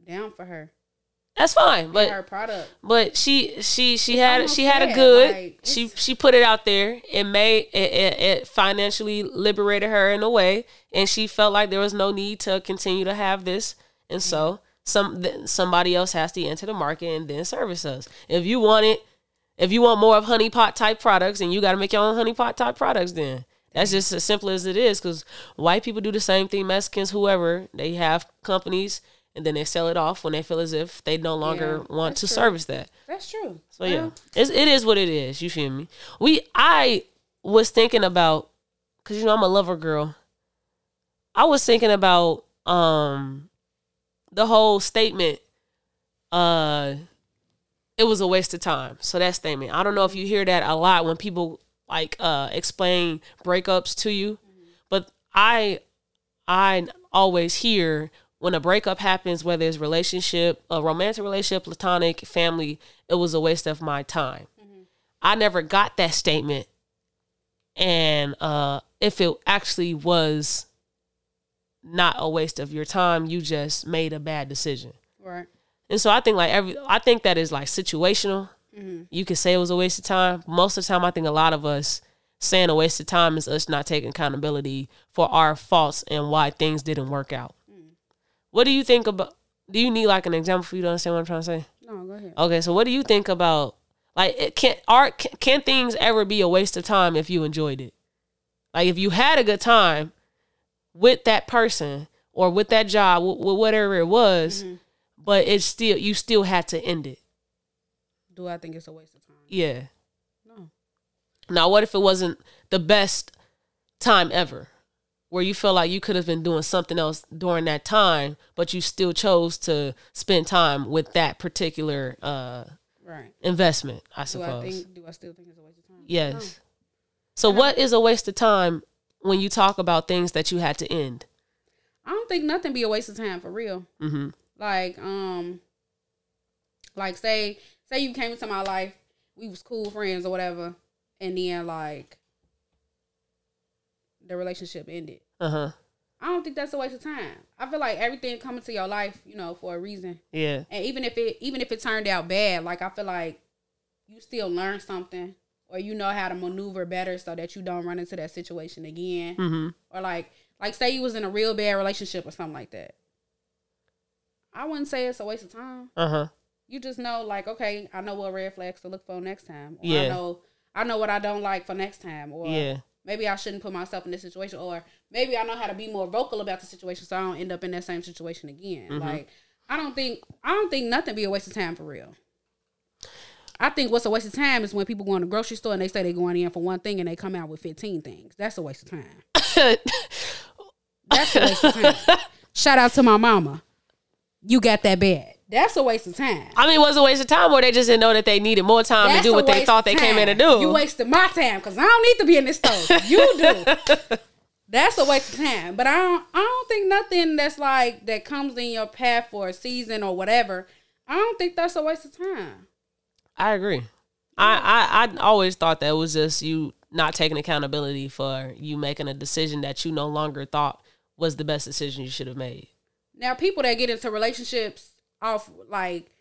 down for her. That's fine, but her product. But she had a good. Like, she put it out there. It financially liberated her in a way, and she felt like there was no need to continue to have this. And so somebody else has to enter the market and then service us. If you want it, if you want more of Honey Pot type products, and you got to make your own Honey Pot type products, then that's just as simple as it is. Because white people do the same thing. Mexicans, whoever, they have companies. And then they sell it off when they feel as if they no longer want to service that. That's true. So it is what it is. You feel me? I was thinking about, because I'm a lover girl. I was thinking about the whole statement. It was a waste of time. So that statement, I don't know if you hear that a lot when people like explain breakups to you, but I always hear. When a breakup happens, whether it's relationship, a romantic relationship, platonic, family, it was a waste of my time. Mm-hmm. I never got that statement. And if it actually was not a waste of your time, you just made a bad decision. Right. And so I think that is like situational. Mm-hmm. You could say it was a waste of time. Most of the time, I think a lot of us saying a waste of time is us not taking accountability for our faults and why things didn't work out. What do you think about, do you need like an example for you to understand what I'm trying to say? No, go ahead. Okay, so what do you think about, like, can things ever be a waste of time if you enjoyed it? Like, if you had a good time with that person or with that job, with whatever it was, but it's still, you still had to end it. Do I think it's a waste of time? Yeah. No. Now, what if it wasn't the best time ever? Where you feel like you could have been doing something else during that time, but you still chose to spend time with that particular investment, I suppose. Do I still think it's a waste of time? Yes. No. So what is a waste of time when you talk about things that you had to end? I don't think nothing be a waste of time, for real. Mm-hmm. Like say you came into my life, we was cool friends or whatever, and then like the relationship ended. Uh-huh. I don't think that's a waste of time. I feel like everything coming to your life, you know, for a reason. Yeah. And even if it turned out bad, like I feel like you still learn something, or you know how to maneuver better so that you don't run into that situation again. Mm-hmm. Or like say you was in a real bad relationship or something like that. I wouldn't say it's a waste of time. Uh-huh. You just know, like, okay, I know what red flags to look for next time. Or yeah. I know what I don't like for next time. Or yeah. Maybe I shouldn't put myself in this situation, or maybe I know how to be more vocal about the situation so I don't end up in that same situation again. Mm-hmm. Like, I don't think nothing be a waste of time, for real. I think what's a waste of time is when people go in the grocery store and they say they're going in for one thing and they come out with 15 things. That's a waste of time. That's a waste of time. Shout out to my mama. You got that bad. That's a waste of time. I mean, it was a waste of time, or they just didn't know that they needed more time to do what they thought they came in to do. You wasted my time because I don't need to be in this store. You do. That's a waste of time. But I don't think nothing that's like that comes in your path for a season or whatever. I don't think that's a waste of time. I agree. I always thought that was just you not taking accountability for you making a decision that you no longer thought was the best decision you should have made. Now, people that get into relationships off, like,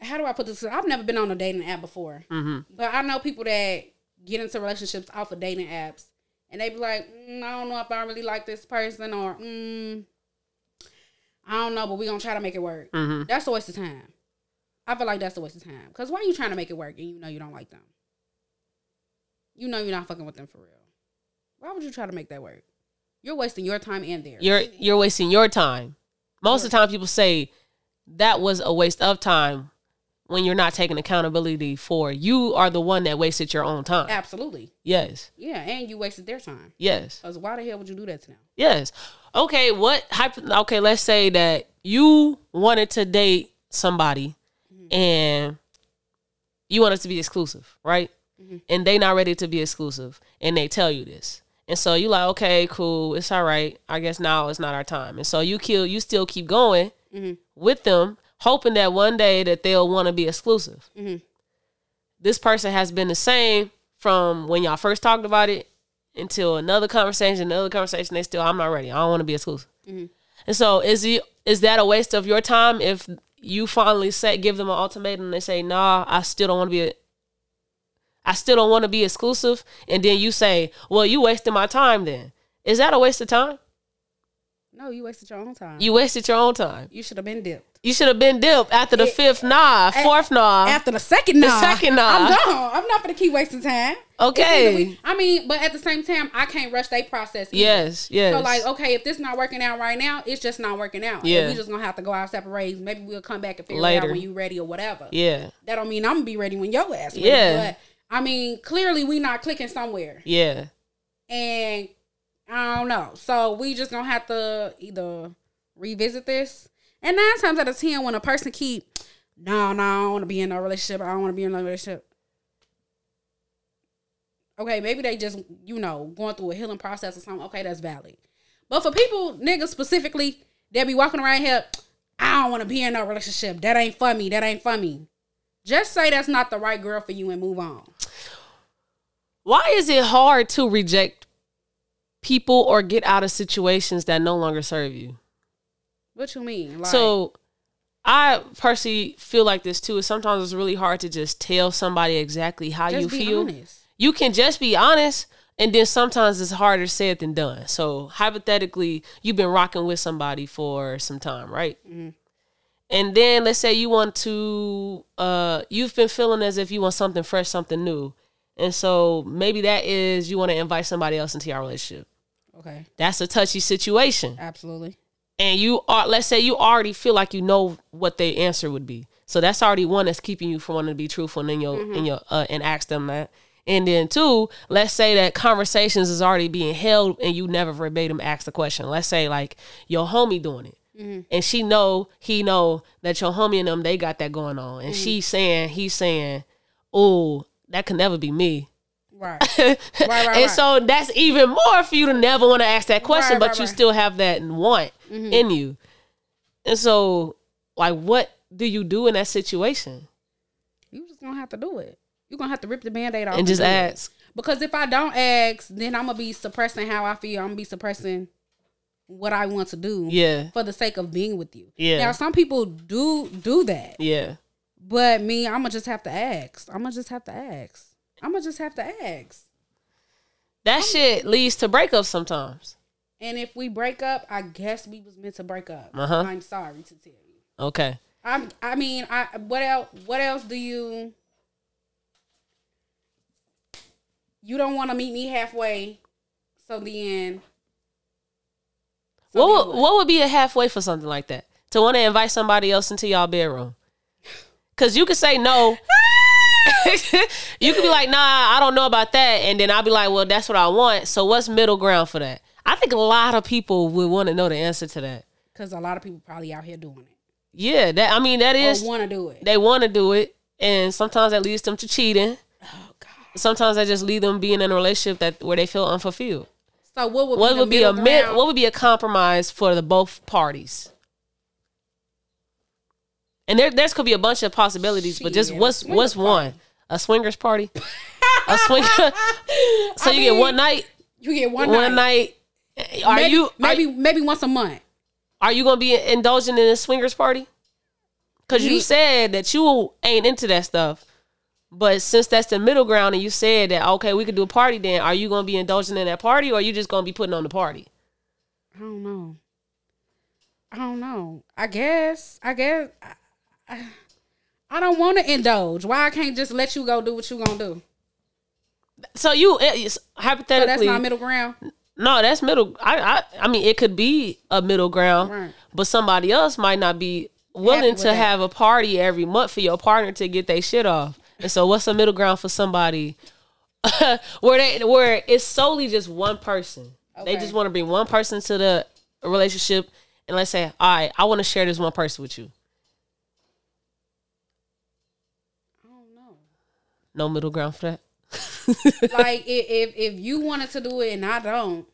how do I put this? I've never been on a dating app before, but I know people that get into relationships off of dating apps, and they be like, I don't know if I really like this person, or I don't know, but we gonna try to make it work. Mm-hmm. That's a waste of time. I feel like that's a waste of time, because why are you trying to make it work and you know you don't like them? You know you're not fucking with them for real. Why would you try to make that work? You're wasting your time and theirs. You're wasting your time. Most of the time people say that was a waste of time when you're not taking accountability for you are the one that wasted your own time. Absolutely. Yes. Yeah, and you wasted their time. Yes. Because why the hell would you do that to them? Yes. Okay, okay, let's say that you wanted to date somebody and you wanted to be exclusive, right? Mm-hmm. And they not ready to be exclusive, and they tell you this. And so you like, okay, cool, it's all right. I guess now it's not our time. And so you still keep going with them, hoping that one day that they'll want to be exclusive. Mm-hmm. This person has been the same from when y'all first talked about it until another conversation. They still, I'm not ready. I don't want to be exclusive. Mm-hmm. And so is that a waste of your time if you finally give them an ultimatum and they say, nah, I still don't want to be exclusive. And then you say, well, you wasted my time then. Is that a waste of time? No, you wasted your own time. You should have been dipped. After the fourth nah. After the second nah. I'm gone. I'm not going to keep wasting time. Okay. I mean, but at the same time, I can't rush their process either. Yes. So like, okay, if this not working out right now, it's just not working out. Yeah. And we just going to have to go our separate ways. Maybe we'll come back and figure it out when you ready or whatever. Yeah. That don't mean I'm going to be ready when your ass ready. Yeah. But I mean, clearly we not clicking somewhere. Yeah. And I don't know. So we just gonna have to either revisit this. And 9 times out of 10, when a person keep, no, I don't want to be in no relationship. Okay, maybe they just, going through a healing process or something. Okay, that's valid. But for people, niggas specifically, they be walking around here, I don't want to be in no relationship. That ain't for me. Just say that's not the right girl for you and move on. Why is it hard to reject people or get out of situations that no longer serve you? What you mean? Like, so I personally feel like this too. Sometimes it's really hard to just tell somebody exactly how you feel. Honest. You can just be honest, and then sometimes it's harder said than done. So hypothetically, you've been rocking with somebody for some time, right? Mm-hmm. And then let's say you want to, you've been feeling as if you want something fresh, something new. And so maybe that is you want to invite somebody else into your relationship. Okay. That's a touchy situation. Absolutely. And let's say you already feel like you know what their answer would be. So that's already one that's keeping you from wanting to be truthful and and ask them that. And then two, let's say that conversations is already being held and you never verbatim ask the question. Let's say like your homie doing it. Mm-hmm. And he know that your homie and them, they got that going on. And he's saying, oh, that could never be me. Right. And so that's even more for you to never want to ask that question, but you still have that want in you. And so, like, what do you do in that situation? You just going to have to do it. You're going to have to rip the Band-Aid off. And just ask. Because if I don't ask, then I'm going to be suppressing how I feel. I'm going to be suppressing what I want to do for the sake of being with you. Yeah. Now, some people do that. Yeah. But me, I'm going to just have to ask. That shit leads to breakups sometimes. And if we break up, I guess we was meant to break up. Uh-huh. I'm sorry to tell you. Okay. What else do you... You don't want to meet me halfway, so then... What would be a halfway for something like that? To want to invite somebody else into y'all bedroom? Because you could say no. You could be like, nah, I don't know about that. And then I'll be like, well, that's what I want. So what's middle ground for that? I think a lot of people would want to know the answer to that. Because a lot of people probably out here doing it. Yeah, They want to do it. They want to do it. And sometimes that leads them to cheating. Oh, God. Sometimes that just leads them being in a relationship where they feel unfulfilled. So what would be a compromise for the both parties? And there could be a bunch of possibilities, but just what's one? A swingers party? So you get one night? You get one night. Maybe once a month. Are you going to be indulging in a swingers party? Because you said that you ain't into that stuff. But since that's the middle ground and you said that, okay, we could do a party then, are you going to be indulging in that party or are you just going to be putting on the party? I don't know. I guess... I don't want to indulge. Why I can't just let you go do what you gonna do? So hypothetically, so that's not middle ground. No, that's middle. I mean, it could be a middle ground, right. But somebody else might not be willing to have a party every month for your partner to get their shit off. And so, what's a middle ground for somebody where it's solely just one person? Okay. They just want to bring one person to the relationship, and let's say, all right, I want to share this one person with you. No middle ground for that. Like, if you wanted to do it and I don't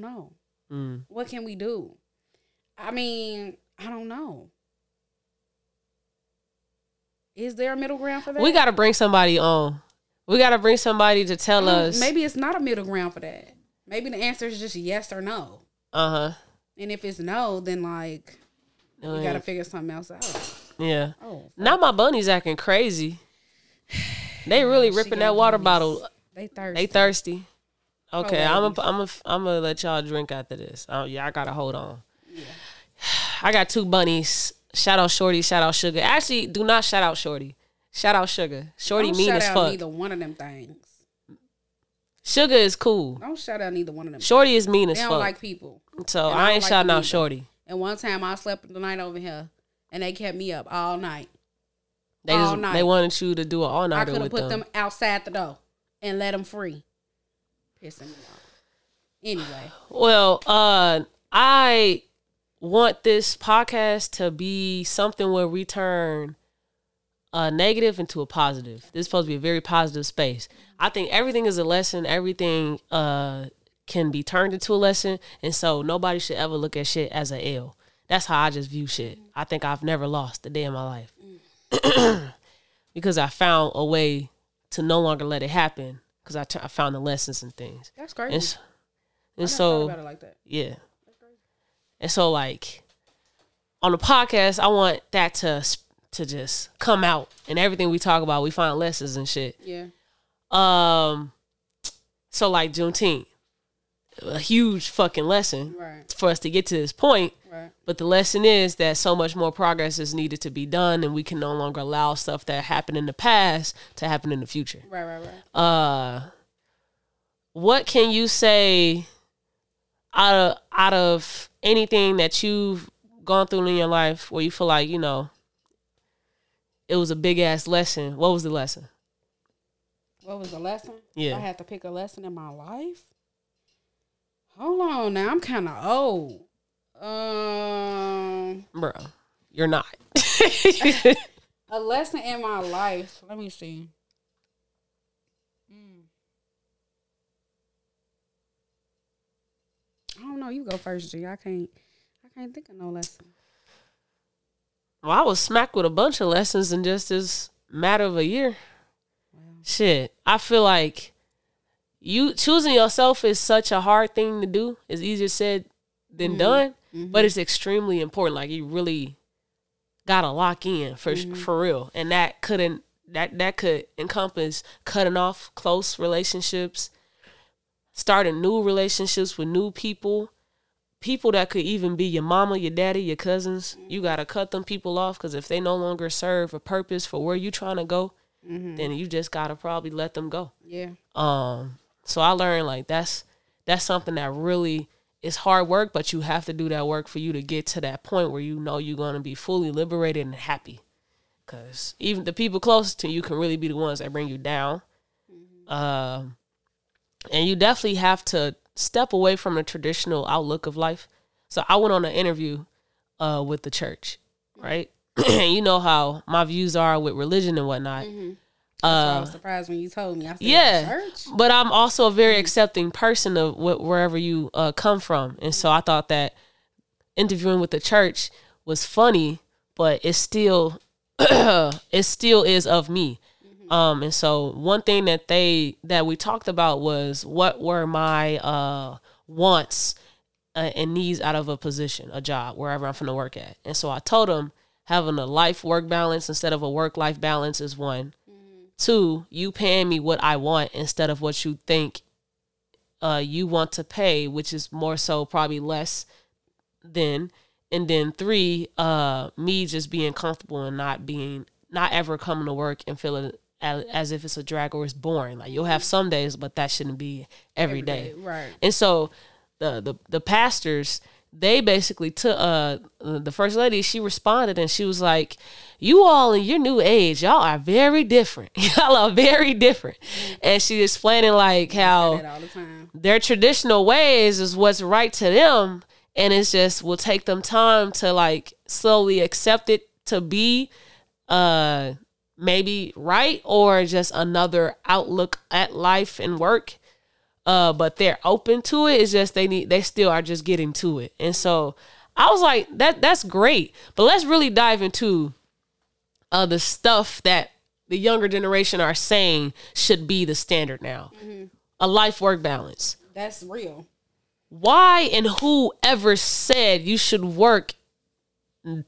know. Mm. What can we do? I mean, I don't know. Is there a middle ground for that? We got to bring somebody on. We got to bring somebody to tell us. Maybe it's not a middle ground for that. Maybe the answer is just yes or no. Uh-huh. And if it's no, then like, you got to figure something else out. Yeah. Oh, now my bunnies acting crazy. They really ripping that water bottle. They thirsty. Okay, I'm gonna let y'all drink after this. I gotta hold on. Yeah. I got two bunnies. Shout out Shorty. Shout out Sugar. Actually, do not shout out Shorty. Shout out Sugar. Shorty don't mean shout as out fuck. Neither one of them things. Sugar is cool. Don't shout out neither one of them. Shorty is mean as fuck. They don't like people. So I ain't shouting out Shorty. And one time I slept the night over here, and they kept me up all night. They wanted you to do an all nighter with them. I could have put them outside the door and let them free. Pissing me off. Anyway. Well, I want this podcast to be something where we turn a negative into a positive. This is supposed to be a very positive space. I think everything is a lesson. Everything can be turned into a lesson. And so nobody should ever look at shit as an L. That's how I just view shit. I think I've never lost a day in my life. Because I found a way to no longer let it happen. Because I found the lessons and things. That's crazy. And so, about it like that. Yeah. That's crazy. And so, like, on the podcast, I want that to just come out. And everything we talk about, we find lessons and shit. Yeah. So, like, Juneteenth. A huge fucking lesson for us to get to this point. Right. But the lesson is that so much more progress is needed to be done, and we can no longer allow stuff that happened in the past to happen in the future. Right. What can you say out of anything that you've gone through in your life where you feel like, you know, it was a big ass lesson? What was the lesson? What was the lesson? Yeah. I had to pick a lesson in my life. Hold on now, I'm kind of old. Bro, you're not. A lesson in my life. Let me see. I don't know. You go first, G. I can't think of no lesson. Well, I was smacked with a bunch of lessons in just this matter of a year. Wow. Shit, I feel like you choosing yourself is such a hard thing to do. It's easier said than done, but it's extremely important. Like, you really gotta lock in for real, and that could encompass cutting off close relationships, starting new relationships with new people that could even be your mama, your daddy, your cousins. You gotta cut them people off, because if they no longer serve a purpose for where you trying to go, then you just gotta probably let them go. Yeah. So I learned, like, that's something that really is hard work, but you have to do that work for you to get to that point where you know you're going to be fully liberated and happy. Because even the people closest to you can really be the ones that bring you down. And you definitely have to step away from the traditional outlook of life. So I went on an interview with the church, right? And you know how my views are with religion and whatnot. So I was surprised when you told me. I said, yeah, church? But I'm also a very accepting person of wherever you come from. And so I thought that interviewing with the church was funny, but it still is of me. And so one thing that we talked about was what were my wants and needs out of a position, a job, wherever I'm finna work at. And so I told them having a life-work balance instead of a work-life balance is one. Two, you paying me what I want instead of what you think you want to pay, which is more so probably less than. And then three, me just being comfortable and not ever coming to work and feeling as if it's a drag or it's boring. Like, you'll have some days, but that shouldn't be every day. Right. And so the pastors, they basically took the first lady, she responded and she was like, you all in your new age, y'all are very different. Y'all are very different. And she explaining like how their traditional ways is what's right to them. And it's just will take them time to like slowly accept it to be maybe right or just another outlook at life and work. But they're open to it. It's just they still are just getting to it. And so I was like, that's great. But let's really dive into the stuff that the younger generation are saying should be the standard now. Mm-hmm. A life-work balance. That's real. Why and who ever said you should work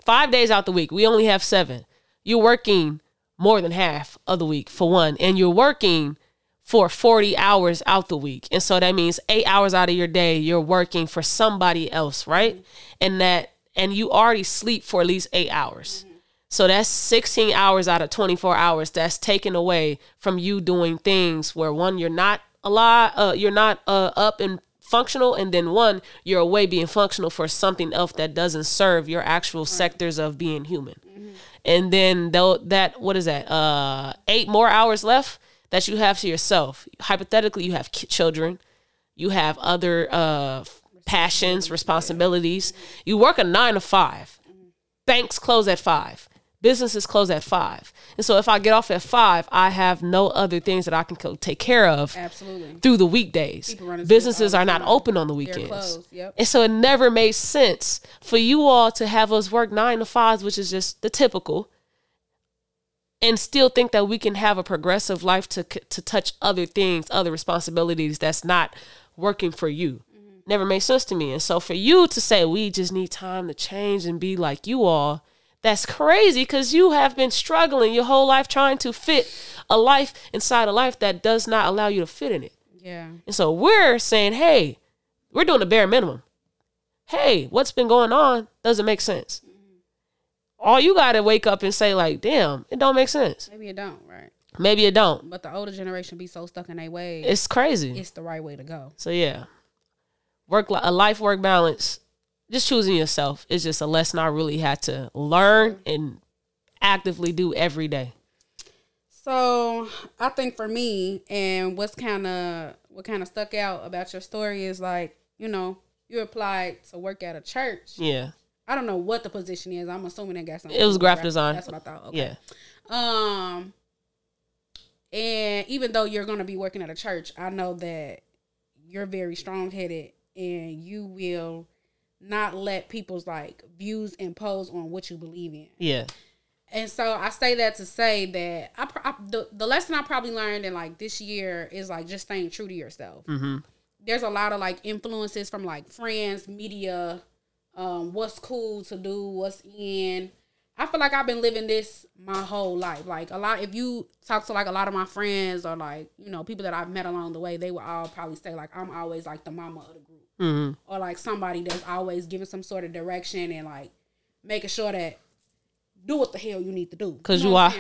5 days out the week? We only have 7. You're working more than half of the week, for one. And you're working for 40 hours out the week. And so that means 8 hours out of your day, you're working for somebody else, right? Mm-hmm. And you already sleep for at least 8 hours. Mm-hmm. So that's 16 hours out of 24 hours that's taken away from you doing things where, one, you're not alive, you're not up and functional, and then, one, you're away being functional for something else that doesn't serve your actual sectors of being human. Mm-hmm. And then what is that? 8 more hours left that you have to yourself. Hypothetically, you have children, you have other passions, responsibilities. You work a 9 to 5. Banks close at 5. Businesses close at 5. And so if I get off at 5, I have no other things that I can take care of. Absolutely. Through the weekdays. Businesses are not open on the weekends. They're closed. Yep. And so it never made sense for you all to have us work 9 to 5, which is just the typical, and still think that we can have a progressive life to touch other things, other responsibilities that's not working for you. Mm-hmm. Never made sense to me. And so for you to say, we just need time to change and be like you all, that's crazy, because you have been struggling your whole life trying to fit a life inside a life that does not allow you to fit in it. Yeah. And so we're saying, hey, we're doing the bare minimum. Hey, what's been going on doesn't make sense. Mm-hmm. All you got to wake up and say, like, damn, it don't make sense. Maybe it don't, right? Maybe it don't. But the older generation be so stuck in their ways. It's crazy. It's the right way to go. So, yeah. A life-work balance. Just choosing yourself is just a lesson I really had to learn and actively do every day. So I think for me, and what kind of stuck out about your story is, like, you know, you applied to work at a church. Yeah. I don't know what the position is. I'm assuming it got something. It was graphic design. That's what I thought. Okay. Yeah. And even though you're going to be working at a church, I know that you're very strong-headed and you will not let people's, like, views impose on what you believe in. Yeah. And so I say that to say that the lesson I probably learned in, like, this year is, like, just staying true to yourself. Mm-hmm. There's a lot of, like, influences from, like, friends, media, what's cool to do, what's in. I feel like I've been living this my whole life. Like, a lot, if you talk to, like, a lot of my friends or, like, you know, people that I've met along the way, they would all probably say, like, I'm always, like, the mama of the group. Mm-hmm. Or, like, somebody that's always giving some sort of direction and, like, making sure that do what the hell you need to do. Because you are.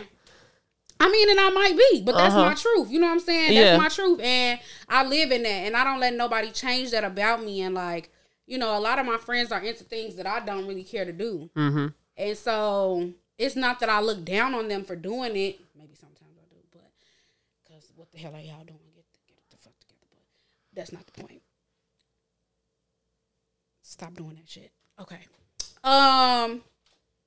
I mean, and I might be, but that's my truth. You know what I'm saying? That's my truth. And I live in that. And I don't let nobody change that about me. And, like, you know, a lot of my friends are into things that I don't really care to do. Mm-hmm. And so it's not that I look down on them for doing it. Maybe sometimes I do, but because what the hell are y'all doing? Get the fuck together. But that's not the point. Stop doing that shit. Okay.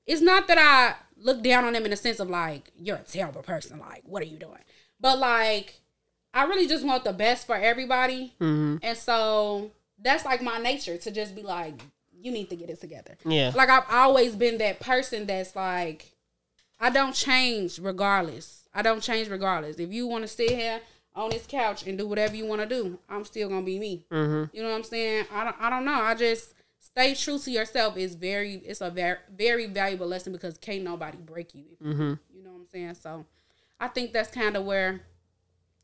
It's not that I look down on them in the sense of, like, you're a terrible person. Like, what are you doing? But, like, I really just want the best for everybody. Mm-hmm. And so that's, like, my nature to just be like, you need to get it together. Yeah. Like, I've always been that person that's like, I don't change regardless. If you want to sit here on this couch and do whatever you want to do, I'm still going to be me. Mm-hmm. You know what I'm saying? I don't know. I just stay true to yourself. It's a very, very valuable lesson, because can't nobody break you. Mm-hmm. You know what I'm saying? So I think that's kind of where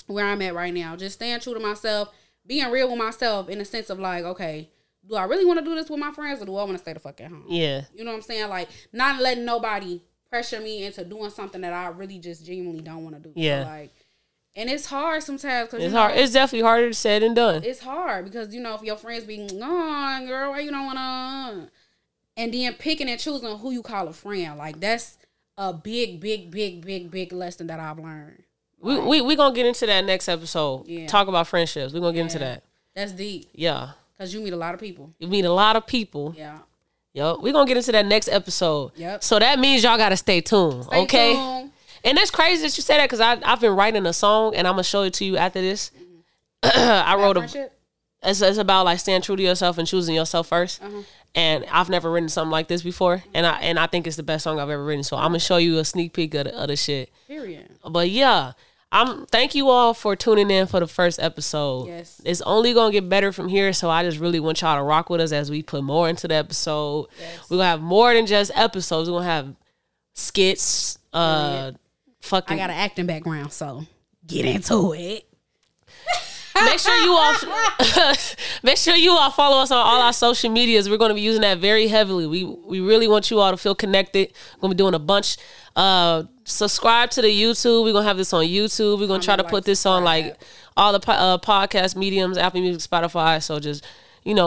I'm at right now. Just staying true to myself, being real with myself in the sense of, like, okay, do I really want to do this with my friends, or do I want to stay the fuck at home? Yeah. You know what I'm saying? Like, not letting nobody pressure me into doing something that I really just genuinely don't want to do. Yeah. So, like, and it's hard sometimes. Cause it's hard. It's definitely harder said than done. It's hard because, you know, if your friends be gone, girl, why you don't want to? And then picking and choosing who you call a friend. Like, that's a big, big, big, big, big lesson that I've learned. Like, we going to get into that next episode. Yeah. Talk about friendships. We're going to get into that. That's deep. Yeah. Because you meet a lot of people. Yeah. Yep. We're going to get into that next episode. Yep. So that means y'all got to stay tuned. Stay tuned. And that's crazy that you said that, because I've been writing a song, and I'm going to show it to you after this. Mm-hmm. I wrote a... It's about, like, staying true to yourself and choosing yourself first. Uh-huh. And I've never written something like this before, and I think it's the best song I've ever written. So I'm gonna show you a sneak peek of the other shit. Period. But yeah, thank you all for tuning in for the first episode. Yes, it's only gonna get better from here. So I just really want y'all to rock with us as we put more into the episode. Yes. We're gonna have more than just episodes. We're gonna have skits. I got an acting background, so get into it. Make sure you all follow us on all our social medias. We're going to be using that very heavily. We really want you all to feel connected. We're going to be doing a bunch. Subscribe to the YouTube. We're going to have this on YouTube. We're going to try to put this on like all the podcast mediums, Apple Music, Spotify. So just,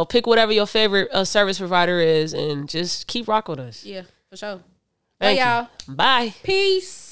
pick whatever your favorite service provider is and just keep rocking with us. Yeah, for sure. Thank you. Y'all. Bye. Peace.